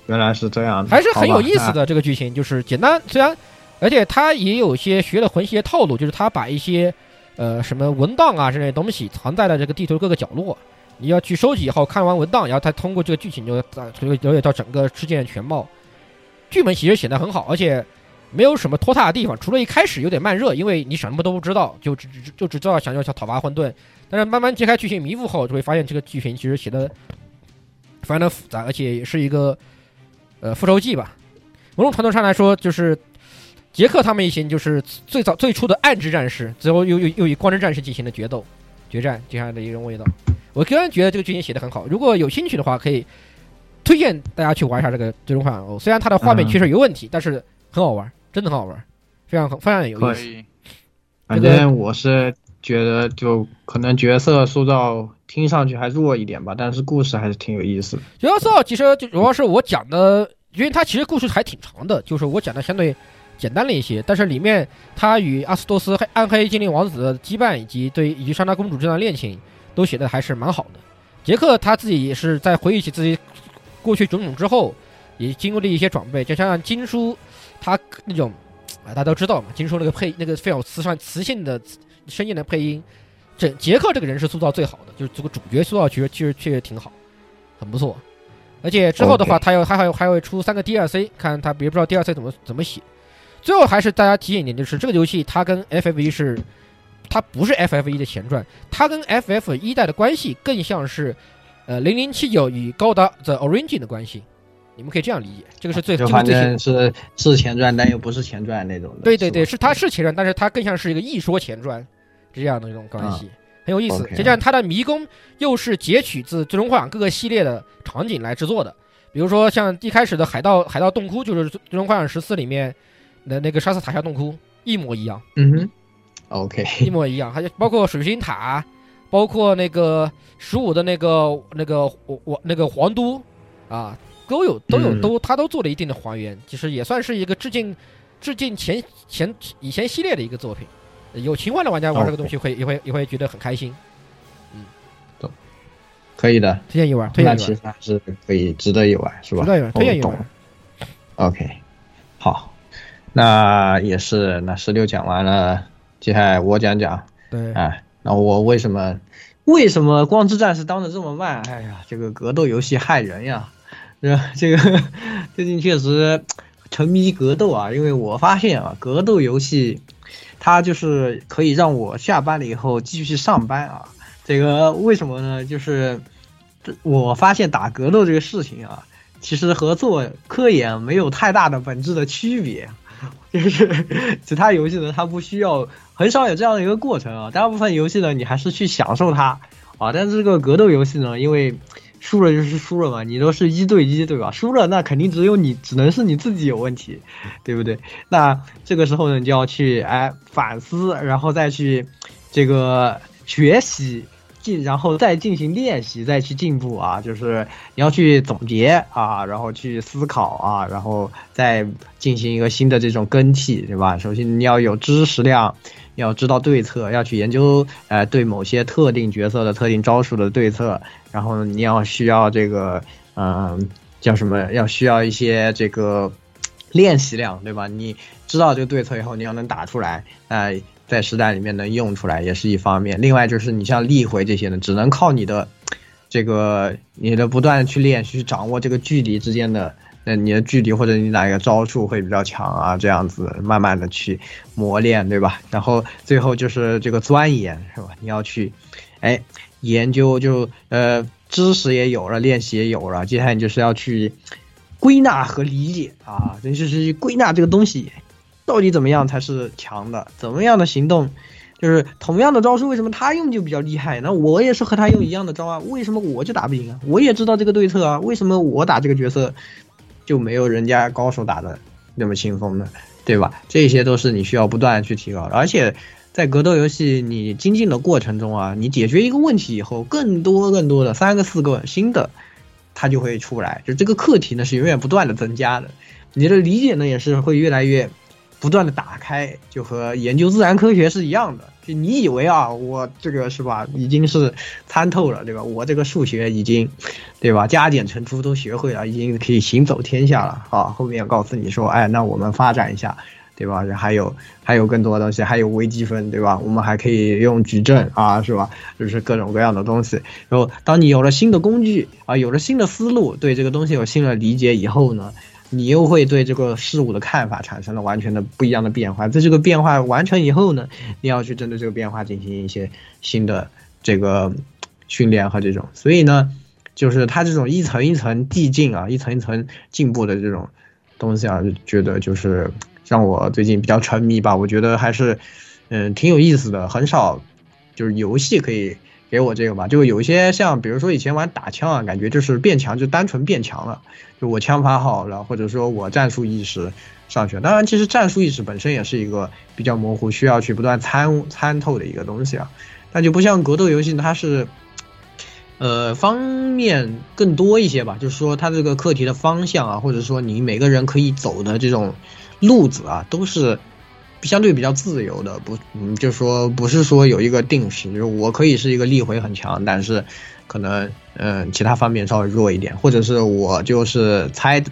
原来是这样的，还是很有意思的这个剧情，就是简单，虽然而且他也有些学了魂系的套路，就是他把一些。什么文档啊这类东西藏在了这个地图各个角落，你要去收集以后，看完文档，然后他通过这个剧情就了解到整个事件的全貌。剧本其实写得很好，而且没有什么拖沓的地方，除了一开始有点慢热，因为你什么都不知道，就只知道想要讨伐混沌。但是慢慢揭开剧情迷雾后，就会发现这个剧情其实写得非常的复杂，而且也是一个复仇记吧。某种程度上来说，就是。杰克他们一行就是最初的暗之战士，最后又以光之战士进行了决战，这样的一种味道。我个人觉得这个剧情写得很好，如果有兴趣的话，可以推荐大家去玩一下这个《最终幻想欧》。虽然它的画面确实有问题，但是很好玩，真的很好玩，非常有意思。反正我是觉得，就可能角色塑造听上去还弱一点吧，但是故事还是挺有意思的。角色塑造其实就主要是我讲的，因为它其实故事还挺长的，就是我讲的相对。简单了一些，但是里面他与阿斯多斯暗黑精灵王子的羁绊，以及莎莎公主这段恋情都写的还是蛮好的。杰克他自己也是在回忆起自己过去种种之后，也经过了一些转变，就像金书他那种大家都知道嘛，金书那个非常磁性的声音的配音，杰克这个人是塑造最好的，就是这个主角塑造其实挺好，很不错。而且之后的话，他还会出3个 DLC， 看他别不知道 DLC 怎么写。最后还是大家提醒一点，就是这个游戏它跟 FF1 它不是 FF1 的前传，它跟 FF 一代的关系更像是0079与高达 The Origin 的关系，你们可以这样理解。这个是最就反正是前传，但又不是前传那种的。对对对，是它是前传，但是它更像是一个一说前传这样的一种关系。很有意思，再加上它的迷宫又是截取自《最终幻想》各个系列的场景来制作的，比如说像一开始的海盗洞窟，就是《最终幻想14》里面的那个沙斯塔夏洞窟一模一样。嗯哼 ，OK， 一模一样，还有包括水星塔，包括那个15的那个皇都啊，它都做了一定的还原，其实也算是一个致敬以前系列的一个作品。有情怀的玩家玩这个东西也会觉得很开心，嗯，懂，可以的，推荐一玩，那其实还是可以值得一玩，是吧？值得一玩，推荐一玩。OK， 好，那也是，那16讲完了，接下来我讲，对，哎，那我为什么光之战士当的这么慢？哎呀，这个格斗游戏害人呀，这个最近确实沉迷格斗啊，因为我发现啊，格斗游戏。它就是可以让我下班了以后继续上班啊，这个为什么呢？就是我发现打格斗这个事情啊，其实和做科研没有太大的本质的区别，就是其他游戏呢，它不需要，很少有这样的一个过程啊。大部分游戏呢，你还是去享受它啊，但是这个格斗游戏呢，因为输了就是输了嘛，你都是1对1，对吧？输了那肯定只能是你自己有问题，对不对？那这个时候呢，你就要去反思，然后再去这个学习，然后再进行练习，再去进步啊。就是你要去总结啊，然后去思考啊，然后再进行一个新的这种更替，对吧？首先你要有知识量。要知道对策，要去研究对某些特定角色的特定招数的对策，然后你要需要这个叫什么，要需要一些这个练习量，对吧？你知道这个对策以后，你要能打出来，在实战里面能用出来也是一方面。另外就是你像力回这些呢，只能靠你的不断去练，去掌握这个距离之间的。那你的距离或者你哪一个招数会比较强啊？这样子慢慢的去磨练，对吧？然后最后就是这个钻研，是吧？你要去，研究就知识也有了，练习也有了，接下来你就是要去归纳和理解啊，就是归纳这个东西到底怎么样才是强的，怎么样的行动。就是同样的招数，为什么他用就比较厉害？那我也是和他用一样的招啊，为什么我就打不赢啊？我也知道这个对策啊，为什么我打这个角色？就没有人家高手打的那么轻松的，对吧？这些都是你需要不断去提高的，而且在格斗游戏你精进的过程中啊，你解决一个问题以后，更多的3个4个新的它就会出来，就这个课题呢是永远不断的增加的，你的理解呢也是会越来越不断的打开，就和研究自然科学是一样的。就你以为啊，我这个是吧，已经是参透了，对吧？我这个数学已经，对吧？加减乘除都学会了，已经可以行走天下了啊！后面告诉你说，那我们发展一下，对吧？还有更多的东西，还有微积分，对吧？我们还可以用矩阵啊，是吧？就是各种各样的东西。然后，当你有了新的工具啊，有了新的思路，对这个东西有新的理解以后呢？你又会对这个事物的看法产生了完全的不一样的变化，在这个变化完成以后呢，你要去针对这个变化进行一些新的这个训练和这种，所以呢，就是它这种一层一层递进啊，一层一层进步的这种东西啊，觉得就是让我最近比较沉迷吧，我觉得还是挺有意思的，很少就是游戏可以给我这个吧，就有一些像比如说以前玩打枪啊，感觉就是变强就单纯变强了，就我枪法好了，或者说我战术意识上去了。当然其实战术意识本身也是一个比较模糊，需要去不断参透的一个东西啊，但就不像格斗游戏它是方面更多一些吧，就是说它这个课题的方向啊，或者说你每个人可以走的这种路子啊都是相对比较自由的，不，就是说不是说有一个定时，就是我可以是一个力回很强，但是可能其他方面稍微弱一点，或者是我就是猜的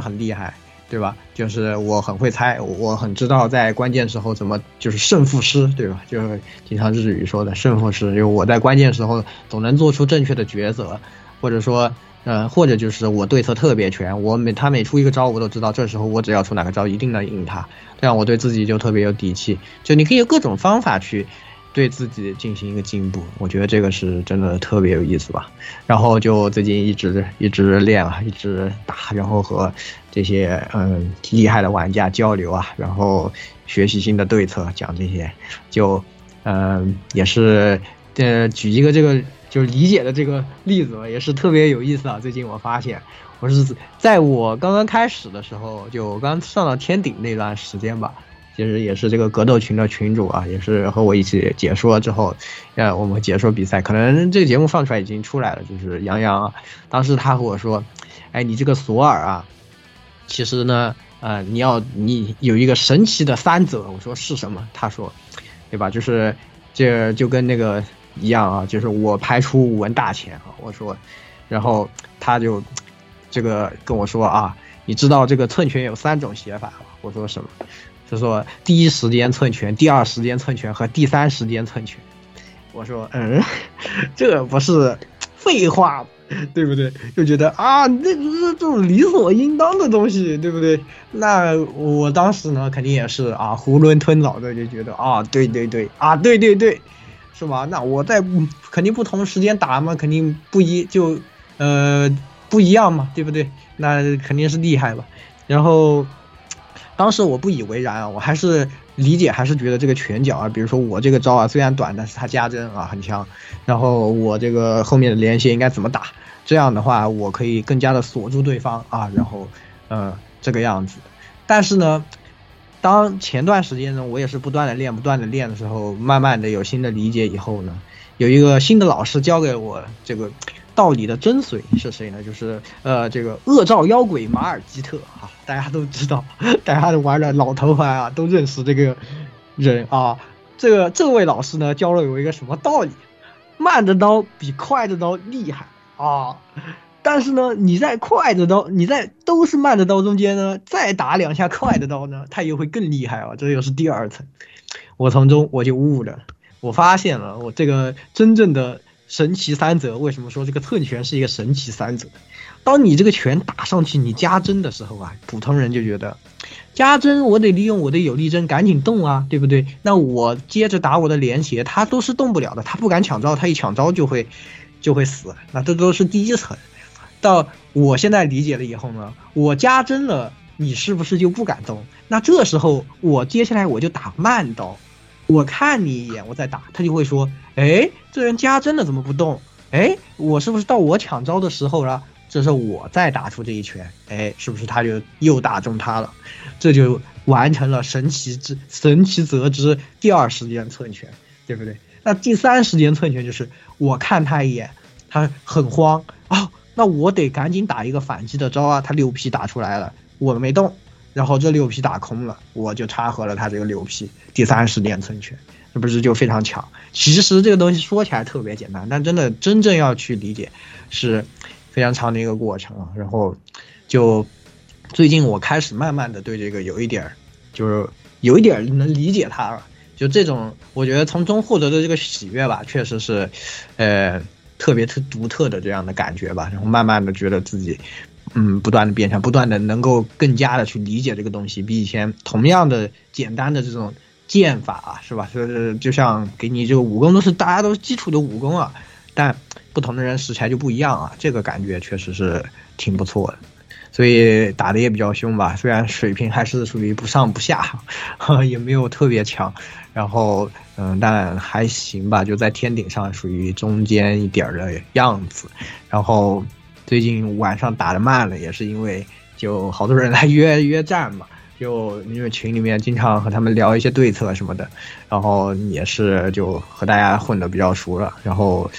很厉害，对吧？就是我很会猜，我很知道在关键时候怎么就是胜负师，对吧？就是经常日语说的胜负师，因为我在关键时候总能做出正确的抉择，或者说或者就是我对策特别全，我他每出一个招我都知道这时候我只要出哪个招一定能赢他，这样我对自己就特别有底气。就你可以有各种方法去对自己进行一个进步，我觉得这个是真的特别有意思吧。然后就最近一直练啊，一直打，然后和这些厉害的玩家交流啊，然后学习新的对策，讲这些就也是举一个这个就是理解的这个例子也是特别有意思啊。最近我发现我是在我刚刚开始的时候，就刚上到天顶那段时间吧，其实也是这个格斗群的群主啊，也是和我一起解说之后，我们解说比赛，可能这个节目放出来已经出来了，就是杨啊，当时他和我说，哎，你这个索尔啊，其实呢，你有一个神奇的三则，我说是什么？他说，对吧？就是这就跟那个一样啊，就是我排除武文大钱啊，我说，然后他就这个跟我说啊，你知道这个寸拳有三种写法吗？我说什么？就说第一时间寸拳，第二时间寸拳和第三时间寸拳。我说这不是废话，对不对？就觉得啊，这种理所应当的东西，对不对？那我当时呢，肯定也是啊，囫囵吞枣的就觉得啊，对，是吧？那我在肯定不同时间打嘛，肯定不一样嘛，对不对？那肯定是厉害吧。然后当时我不以为然啊，我还是理解，还是觉得这个拳脚啊，比如说我这个招啊，虽然短，但是它加针啊很强。然后我这个后面的连线应该怎么打？这样的话，我可以更加的锁住对方啊。然后，这个样子。但是呢，当前段时间呢，我也是不断的练的时候，慢慢的有新的理解以后呢，有一个新的老师教给我这个道理的真髓是谁呢？就是这个恶兆妖鬼马尔基特啊，大家都知道，大家都玩的老头环啊，都认识这个人啊。这位老师呢，教了我一个什么道理？慢的刀比快的刀厉害啊！但是呢，你在都是慢的刀中间呢，再打两下快的刀呢，它又会更厉害啊！这又是第二层。我从中我就悟了，我发现了我这个真正的神奇三则。为什么说这个寸拳是一个神奇三则？当你这个拳打上去，你加针的时候啊，普通人就觉得加针我得利用我的有力针赶紧动啊，对不对？那我接着打我的连携，他都是动不了的，他不敢抢招，他一抢招就会死。那这都是第一层。到我现在理解了以后呢，我加针了，你是不是就不敢动？那这时候我接下来我就打慢刀，我看你一眼，我再打，他就会说，哎，这人加针了怎么不动？哎，我是不是到我抢招的时候了？这时候我再打出这一拳，哎，是不是他就又打中他了？这就完成了神奇则之第二时间寸拳，对不对？那第三时间寸拳就是我看他一眼，他很慌哦，那我得赶紧打一个反击的招啊！他六劈打出来了，我没动。然后这六 P 打空了，我就插合了他这个六 P， 第三十连寸拳，是不是就非常强？其实这个东西说起来特别简单，但真正要去理解是非常长的一个过程啊。然后就最近我开始慢慢的对这个有一点能理解它了。就这种我觉得从中获得的这个喜悦吧，确实是特别独特的这样的感觉吧。然后慢慢的觉得自己不断的变强，不断的能够更加的去理解这个东西，比以前同样的简单的这种剑法啊，是吧？就像给你这个武功都是大家都是基础的武功啊，但不同的人使起来就不一样啊，这个感觉确实是挺不错的。所以打的也比较凶吧，虽然水平还是属于不上不下，也没有特别强，然后但还行吧，就在天顶上属于中间一点的样子。然后最近晚上打得慢了，也是因为就好多人来约战嘛，就因为群里面经常和他们聊一些对策什么的，然后也是就和大家混得比较熟了。然后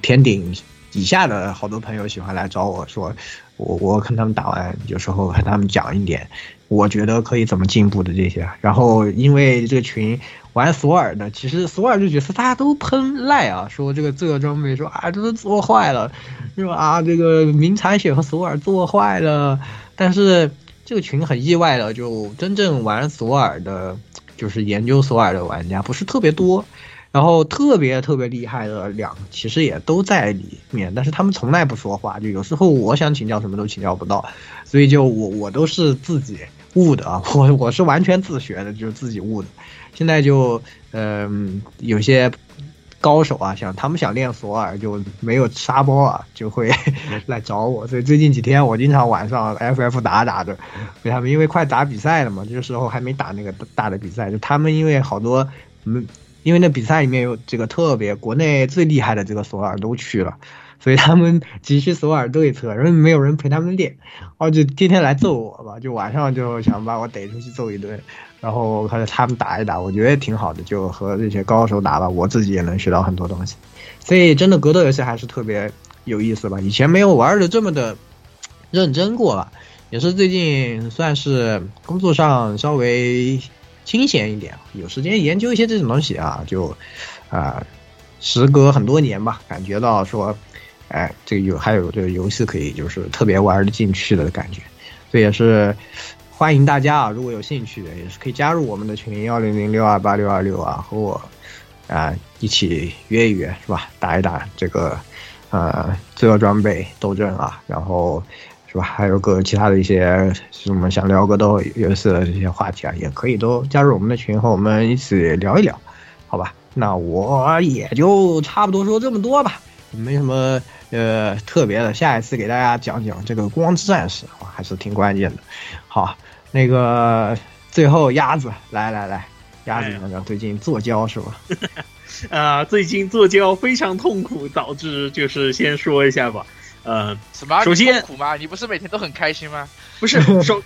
天顶以下的好多朋友喜欢来找我说，我跟他们打完，有时候和他们讲一点，我觉得可以怎么进步的这些。然后因为这个群玩索尔的，其实索尔这角色大家都喷赖啊，说这个装备说啊，这都做坏了，说啊这个明残血和索尔做坏了。但是这个群很意外的，就真正玩索尔的，就是研究索尔的玩家不是特别多。然后特别特别厉害的两其实也都在里面，但是他们从来不说话，就有时候我想请教什么都请教不到，所以就我都是自己悟的啊，我是完全自学的，就是自己悟的。现在就有些高手啊，他们想练索尔就没有沙包啊，就会来找我，所以最近几天我经常晚上 FF 打着给他们，因为快打比赛了嘛，这个时候还没打那个大的比赛，就他们因为好多因为那比赛里面有这个特别国内最厉害的这个索尔都去了，所以他们急需索尔对策，因为没有人陪他们练，哦，就天天来揍我吧，就晚上就想把我逮出去揍一顿，然后和他们打一打，我觉得挺好的，就和这些高手打吧，我自己也能学到很多东西。所以真的格斗游戏还是特别有意思吧，以前没有玩的这么的认真过吧，也是最近算是工作上稍微清闲一点，有时间研究一些这种东西啊，就时隔很多年吧，感觉到说哎，这个还有这个游戏可以就是特别玩得进去的感觉，所以也是欢迎大家啊，如果有兴趣的也是可以加入我们的群1006286226啊，和我一起约一约是吧，打一打这个罪恶装备斗阵啊，然后是吧？还有其他的一些什么想聊格斗游戏的这些话题啊，也可以都加入我们的群和我们一起聊一聊，好吧？那我也就差不多说这么多吧，没什么特别的。下一次给大家讲讲这个光之战士，还是挺关键的。好，那个最后鸭子来，鸭子讲讲最近做胶是吧？最近做胶非常痛苦，导致就是先说一下吧。什么？首先苦吗？你不是每天都很开心吗？不是，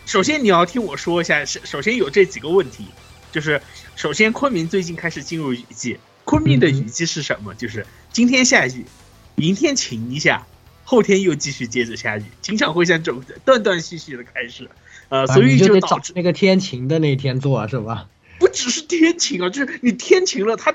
首先你要听我说一下，首先有这几个问题，就是首先昆明最近开始进入雨季，昆明的雨季是什么？就是今天下雨，明天晴一下，后天又继续接着下雨，经常会像这种断断续续的开始，所以就导致那个天晴的那天做是吧？不只是天晴啊，就是你天晴了，它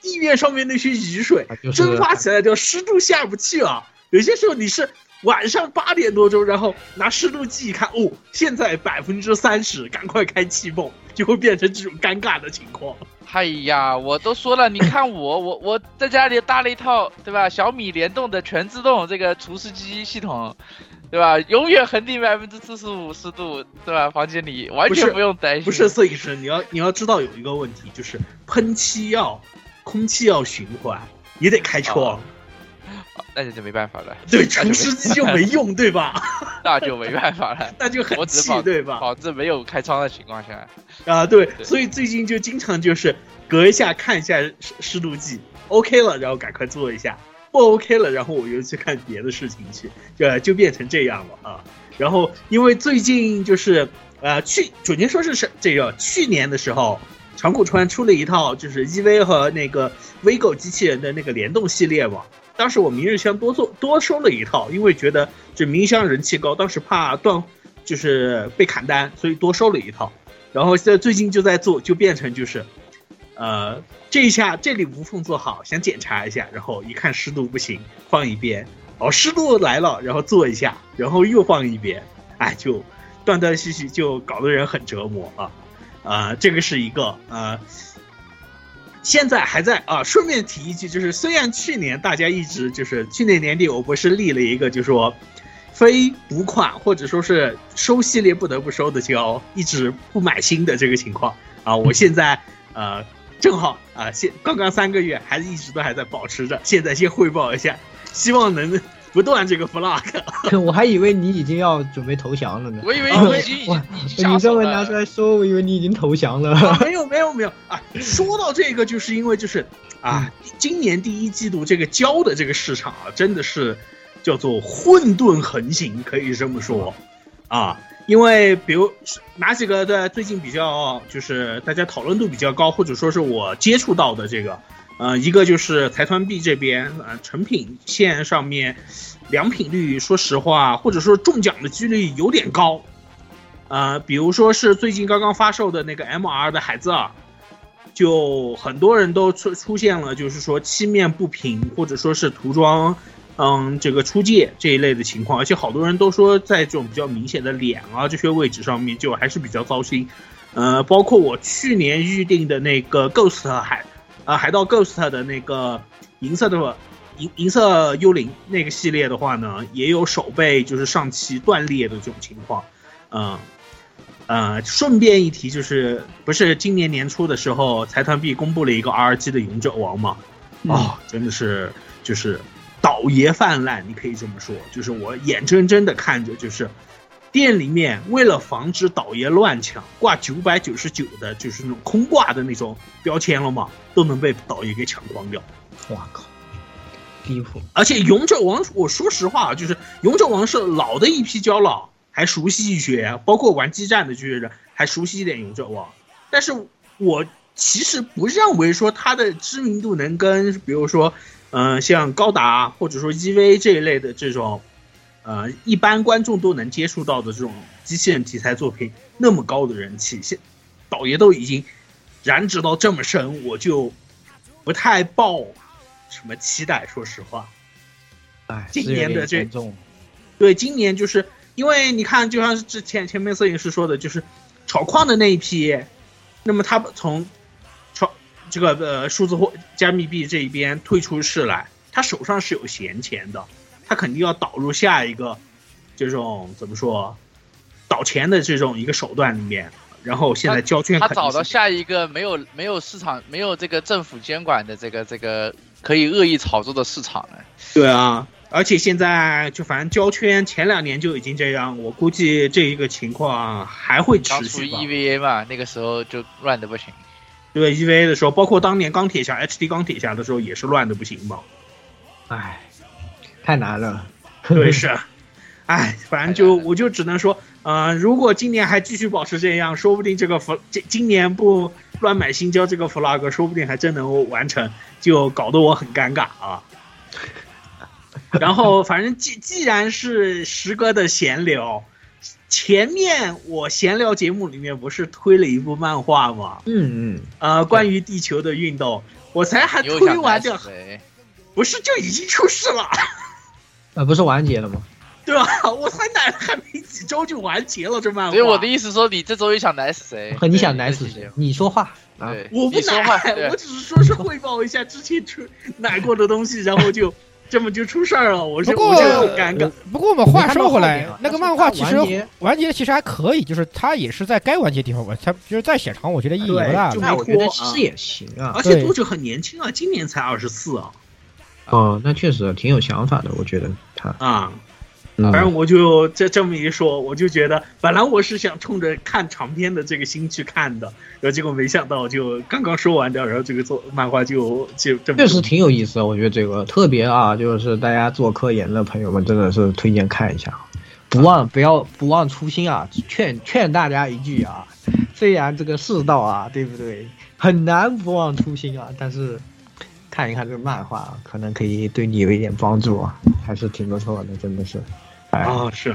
地面上面那些雨水蒸发起来，就湿度下不去了。有些时候你是晚上8点多钟，然后拿湿度计一看，哦，现在30%，赶快开气泵，就会变成这种尴尬的情况。哎呀，我都说了，你看我在家里搭了一套，对吧？小米联动的全自动这个除湿机系统，对吧？永远恒定40%、50%，对吧？房间里完全不用担心。不是摄影师，你要知道有一个问题，就是喷漆空气要循环，也得开窗。那就没办法了，对，除湿机就没用，对吧？那就没办法了，那就很气，对吧？保证没有开窗的情况下啊，对，所以最近就经常就是隔一下看一下湿度计 ，OK 了，然后赶快做一下，不 OK 了，然后我又去看别的事情去，就变成这样了啊。然后因为最近就是准确说是这个去年的时候。长谷川出了一套就是 EV 和那个 Vigo 机器人的那个联动系列嘛，当时我明日香多收了一套，因为觉得这明日香人气高，当时怕就是被砍单，所以多收了一套。然后现在最近就在做，就变成就是，这一下这里无缝做好，想检查一下，然后一看湿度不行，放一边。哦，湿度来了，然后做一下，然后又放一边，哎，就断断续续，就搞得人很折磨啊。这个是一个现在还在啊。顺便提一句，就是虽然去年大家一直就是去年年底我不是立了一个，就是说非补款或者说是收系列不得不收的胶，一直不买新的这个情况啊，我现在正好啊，刚刚3个月还是一直都还在保持着，现在先汇报一下，希望能。不断这个 flag， 我还以为你已经要准备投降了呢。我以为你已经你这么拿出来说，我以为你已经投降了。没有啊！说到这个，就是因为就是啊，今年第一季度这个胶的这个市场啊，真的是叫做混沌横行，可以这么说啊。因为比如哪几个在最近比较就是大家讨论度比较高，或者说是我接触到的这个一个就是财团 B 这边，成品线上面良品率，说实话，或者说中奖的几率有点高，比如说是最近刚刚发售的那个 MR 的海兹尔，就很多人都出现了，就是说漆面不平，或者说是涂装，这个出界这一类的情况，而且好多人都说在这种比较明显的脸啊这些位置上面就还是比较糟心，包括我去年预定的那个 Ghost 海盗 Ghost 的那个银色幽灵那个系列的话呢，也有手背就是上漆断裂的这种情况。顺便一提，就是不是今年年初的时候财团 B 公布了一个 RG 的勇者王嘛，真的是就是倒爷泛滥，你可以这么说，就是我眼睁睁的看着，就是店里面为了防止倒爷乱抢，挂999的就是那种空挂的那种标签了嘛，都能被倒爷给抢光掉。哇靠，离谱！而且勇者王，我说实话，就是勇者王是老的一批胶佬还熟悉一些，包括玩激战的就是人还熟悉一点勇者王，但是我其实不认为说他的知名度能跟比如说像高达或者说 EV 这一类的这种一般观众都能接触到的这种机器人题材作品那么高的人气，导爷都已经染指到这么深，我就不太抱什么期待，说实话。今年的这对今年就是因为你看，就像是之前前面摄影师说的，就是炒矿的那一批，那么他从这个数字货加密币这一边退出市来，他手上是有闲钱的，他肯定要导入下一个这种怎么说导钱的这种一个手段里面，然后现在胶圈他找到下一个没有市场，没有这个政府监管的这个可以恶意炒作的市场了。对啊，而且现在就反正胶圈前2年就已经这样，我估计这一个情况还会持续吧。当初 EVA 嘛，那个时候就乱的不行。对 EVA 的时候，包括当年钢铁侠 HD 钢铁侠的时候也是乱的不行嘛。哎，太难了。对是，哎，反正就我就只能说，如果今年还继续保持这样，说不定这个今年不乱买新胶这个 flag， 说不定还真能完成，就搞得我很尴尬啊。然后反正既然是石哥的闲聊。前面我闲聊节目里面不是推了一部漫画吗？关于地球的运动，我才还推完这，不是就已经出事了？不是完结了吗？对吧？我才奶还没几周就完结了这漫画。所以我的意思说，你这周又想奶死谁？你想奶死谁？你说话啊！我不奶，我只是说是汇报一下之前出奶过的东西，然后就。这么就出事了，我就很尴尬。不过我们话说回来，那个漫画其实完结其实还可以，就是它也是在该完结地方，它就是再写长，我觉得意义不大。那我觉得其实也行啊，而且作者很年轻啊，今年才24啊。哦，那确实挺有想法的，我觉得他啊。反正我就这么一说，我就觉得本来我是想冲着看长篇的这个心去看的，然后结果没想到就刚刚说完掉，然后这个做漫画就这么确实挺有意思的，我觉得这个特别啊，就是大家做科研的朋友们真的是推荐看一下，不忘初心啊，劝大家一句啊，虽然这个世道啊，对不对，很难不忘初心啊，但是。看一看这个漫画，可能可以对你有一点帮助，还是挺不错的，真的是。哦，是。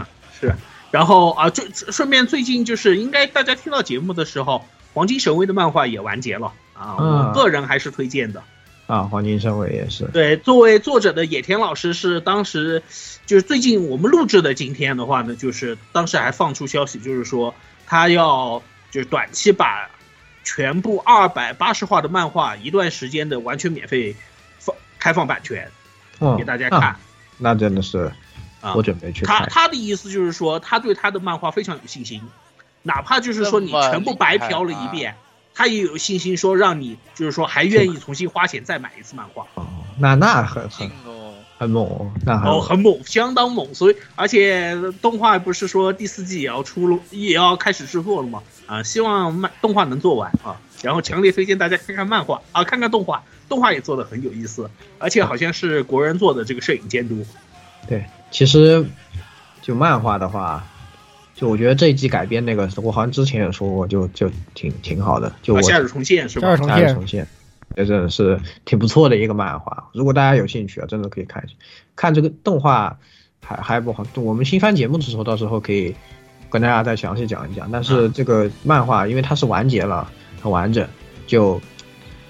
然后啊，顺便最近就是应该大家听到节目的时候，黄金神威的漫画也完结了啊，我个人还是推荐的。啊，黄金神威也是。对，作为作者的野田老师是当时，就是最近我们录制的今天的话呢，就是当时还放出消息，就是说他要就是短期把。全部280话的漫画，一段时间的完全免费开放版权，给大家看。那真的是，我准备去看。他的意思就是说，他对他的漫画非常有信心，哪怕就是说你全部白嫖了一遍，他也有信心说让你就是说还愿意重新花钱再买一次漫画。哦，那很猛，很猛，相当猛。所以，而且动画不是说第4季也要出了，也要开始制作了吗？啊，希望动画能做完啊。然后强烈推荐大家看看漫画啊，看看动画，动画也做得很有意思，而且好像是国人做的这个摄影监督。对，其实就漫画的话，就我觉得这一季改编那个，我好像之前也说过，就挺好的。就夏日重现是吧？夏日重现。也真的是挺不错的一个漫画。如果大家有兴趣啊，真的可以看一下。看这个动画还不好，我们新番节目的时候到时候可以跟大家再详细讲一讲。但是这个漫画因为它是完结了，很完整，就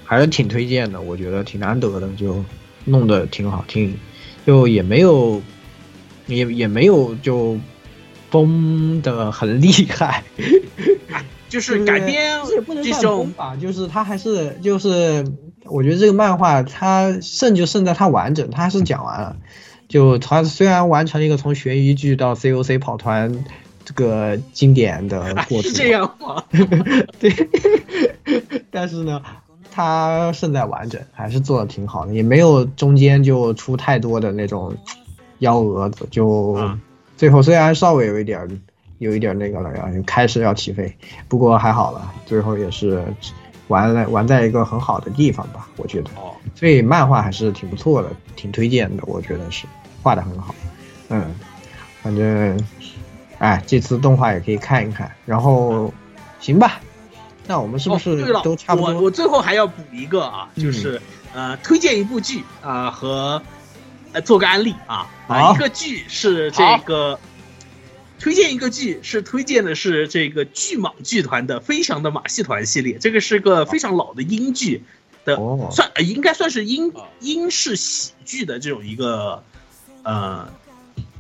还是挺推荐的。我觉得挺难得的，就弄得挺好听，就也没有就崩的很厉害。就是改编这不能算崩吧，就是它还是就是我觉得这个漫画它胜在它完整，它是讲完了，就它虽然完成一个从悬疑剧到 COC 跑团这个经典的过程，这样吗？对，但是呢它胜在完整，还是做的挺好的，也没有中间就出太多的那种幺蛾子，就最后虽然稍微有一点那个了，然后开始要起飞，不过还好了，最后也是玩在一个很好的地方吧，我觉得。所以漫画还是挺不错的，挺推荐的，我觉得是画的很好。反正哎，这次动画也可以看一看，然后行吧。那我们是不是都差不多？我最后还要补一个啊，就是推荐一部剧啊，和做个案例啊。一个剧是这个。推荐一个剧是推荐的是这个巨蟒剧团的《飞翔的马戏团》系列，这个是个非常老的英剧的，应该算是英式喜剧的这种一个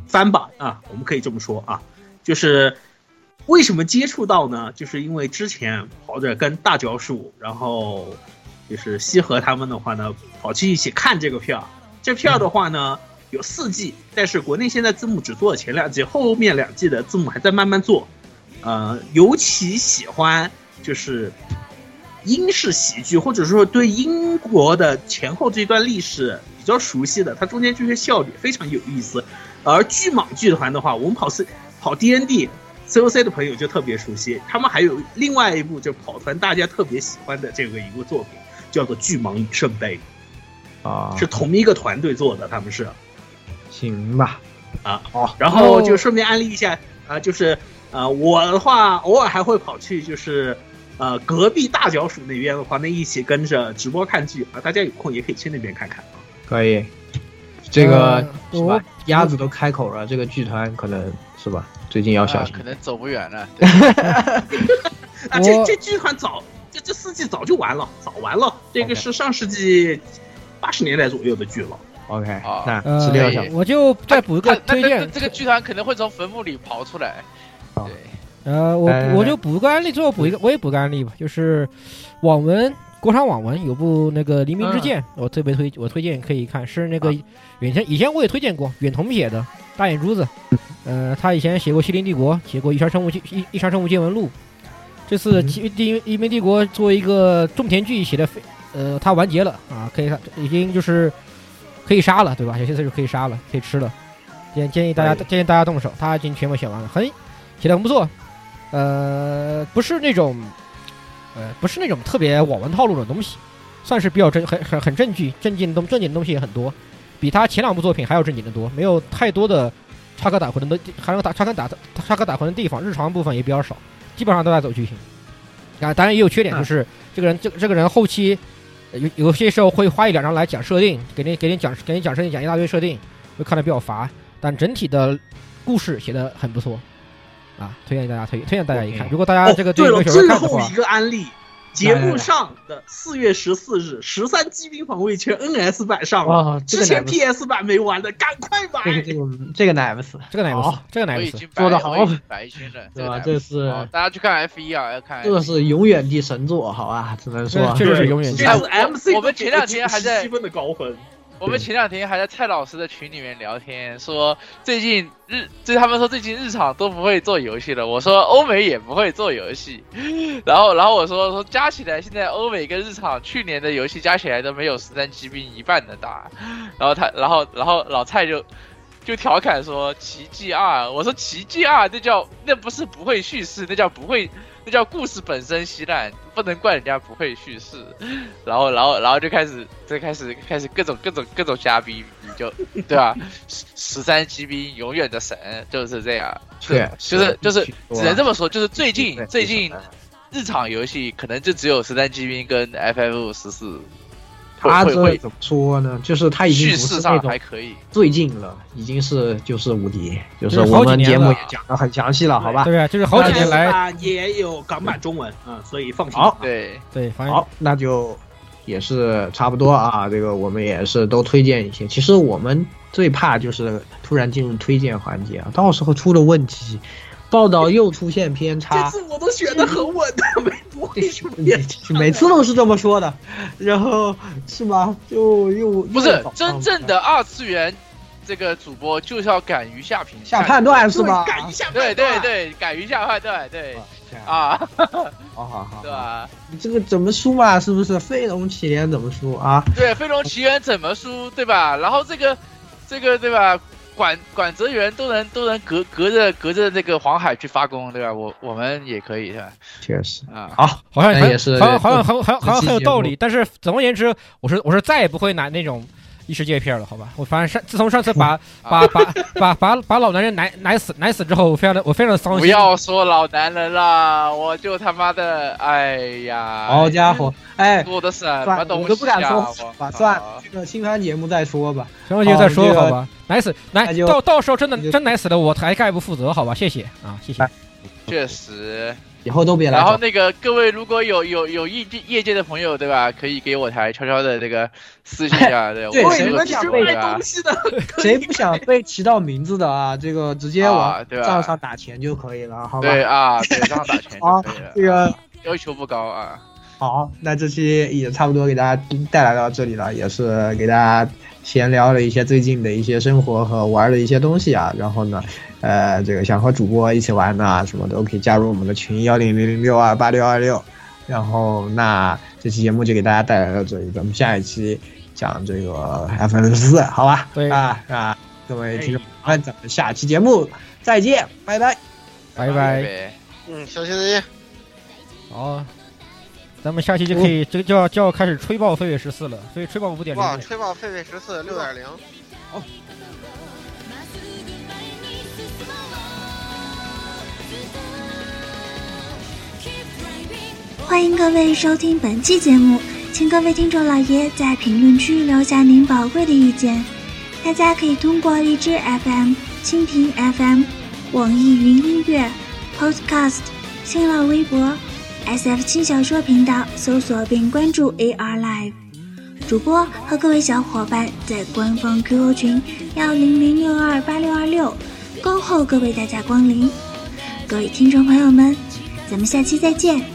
翻版啊，我们可以这么说啊。就是为什么接触到呢？就是因为之前跑着跟大脚鼠，然后就是西河他们的话呢，跑去一起看这个片儿。这片儿的话呢。有4季，但是国内现在字幕只做了前2季，后面2季的字幕还在慢慢做。尤其喜欢就是英式喜剧，或者说对英国的前后这段历史比较熟悉的，它中间这些笑点非常有意思。而巨蟒剧团的话，我们跑 D&D、COC 的朋友就特别熟悉，他们还有另外一部就跑团大家特别喜欢的这个一个作品，叫做《巨蟒与圣杯》啊，是同一个团队做的，他们是。行吧，然后就顺便安利一下啊，就是我的话偶尔还会跑去就是隔壁大角鼠那边的话，那一起跟着直播看剧啊，大家有空也可以去那边看看。可以，这个是吧？鸭子都开口了，这个剧团可能是吧，最近要小心，可能走不远了。啊，这剧团这4季早完了，这个是上世纪80年代左右的剧了。OK， 那16小时我就再补一个推荐。这个剧团可能会从坟墓里刨出来。对，我就补个案例，最后我也补个案例吧，就是网文国产网文有部那个《黎明之剑》，我特别推荐可以看，是那个以前我也推荐过远同写的大眼珠子，他以前写过《西林帝国》，写过《异常生物见闻录》，这次《黎明帝国》作为一个种田剧写的，他完结了啊，可以看，已经就是。可以杀了，对吧？有些事就可以杀了，可以吃了。建议大家动手，他已经全部写完了，写得很不错。不是那种特别网文套路的东西，算是比较很正经的东西也很多，比他前2部作品还要正经的多，没有太多的插科打诨的地方，日常部分也比较少，基本上都在走剧情。啊，当然也有缺点，就是这个人后期。有些时候会花1-2章来讲设定，给你讲设定，讲一大堆设定，会看得比较乏。但整体的故事写得很不错，啊，推荐大家一看。如果大家这个对最后一个案例，节目上的4月14日，13机兵防卫圈 NS 版上了，之前 PS 版没玩的，赶快买。这个奶不死，这个奶不死，做的好，白圈了，对吧？这是大家去看 F1 啊，要看这是永远的神作，好吧？只能说确实是永远。这是 MC， 我们前2天还在7分的高分。我们前2天还在蔡老师的群里面聊天，说他们说最近日常都不会做游戏了，我说欧美也不会做游戏，然后我说加起来现在欧美跟日常去年的游戏加起来都没有13骑兵一半的大，然后老蔡就调侃说奇迹2，我说奇迹2那不是不会叙事，那叫故事本身稀烂，不能怪人家不会叙事。然后就开始各种瞎逼，就对吧？13骑兵永远的神就是这样，就是只能这么说，就是最近日常游戏可能就只有13骑兵跟 FF14 阿哲怎么说呢？就是他已经不是那种最近了，已经是就是无敌，就是我们节目也讲得很详细了，好吧？对啊，就是好几年来也有港版中文，嗯，所以放心。好，对对，好，那就也是差不多啊。这个我们也是都推荐一些。其实我们最怕就是突然进入推荐环节啊，到时候出了问题。报道又出现偏差，这次我都选的很稳的，不会出偏差，每次都是这么说的，然后是吧？就又不是真正的二次元，这个主播就是要敢于下评下判断是吧？敢于下判断，对对对，敢于下判断，对啊，好好好，对吧？你这个怎么输嘛？是不是《飞龙奇缘》怎么输啊？对，《飞龙奇缘》怎么输，对吧？然后这个对吧？管泽元都能隔着这个黄海去发功，对吧？我们也可以，是吧？确实啊，好像很有道理。但是总而言之，我是再也不会拿那种异世界片了，好吧？我反正自从上次把老男人奶死之后，我非常的伤心。不要说老男人了，我就他妈的，哎呀！好家伙，哎，做的什么东西啊？我都不敢说，算了，这个新番节目再说吧，新番节目再说好吧？奶死到时候真奶死了，我还概不负责，好吧？谢谢啊，谢谢。确实，以后都别来。然后那个各位，如果有业界的朋友，对吧？可以给我台悄悄的这个私信啊，对。对，谁不想被东西的？谁不想被提到名字的啊？这个直接往账上打钱就可以了，好吧？对啊，对，账上打钱就可以了。这个要求不高啊。好，那这期也差不多给大家带来到这里了，也是给大家闲聊了一些最近的一些生活和玩的一些东西啊。然后呢，这个想和主播一起玩啊什么的，都可以加入我们的群10006286626。然后那这期节目就给大家带来到这里，咱们下一期讲这个 F4， 好吧？对啊啊，各位听众，咱们下期节目再见，拜拜，拜拜，嗯，小心再见，好。咱们下期就可以，这个就要开始吹爆飞跃14了，所以吹爆5.0。哇，吹爆飞跃146.0。好。欢迎各位收听本期节目，请各位听众老爷在评论区留下您宝贵的意见。大家可以通过荔枝 FM、蜻蜓 FM、网易云音乐、Podcast、新浪微博。SF7 小说频道搜索并关注 AR Live， 主播和各位小伙伴在官方 QQ 群10006286626，恭候各位大驾光临，各位听众朋友们，咱们下期再见。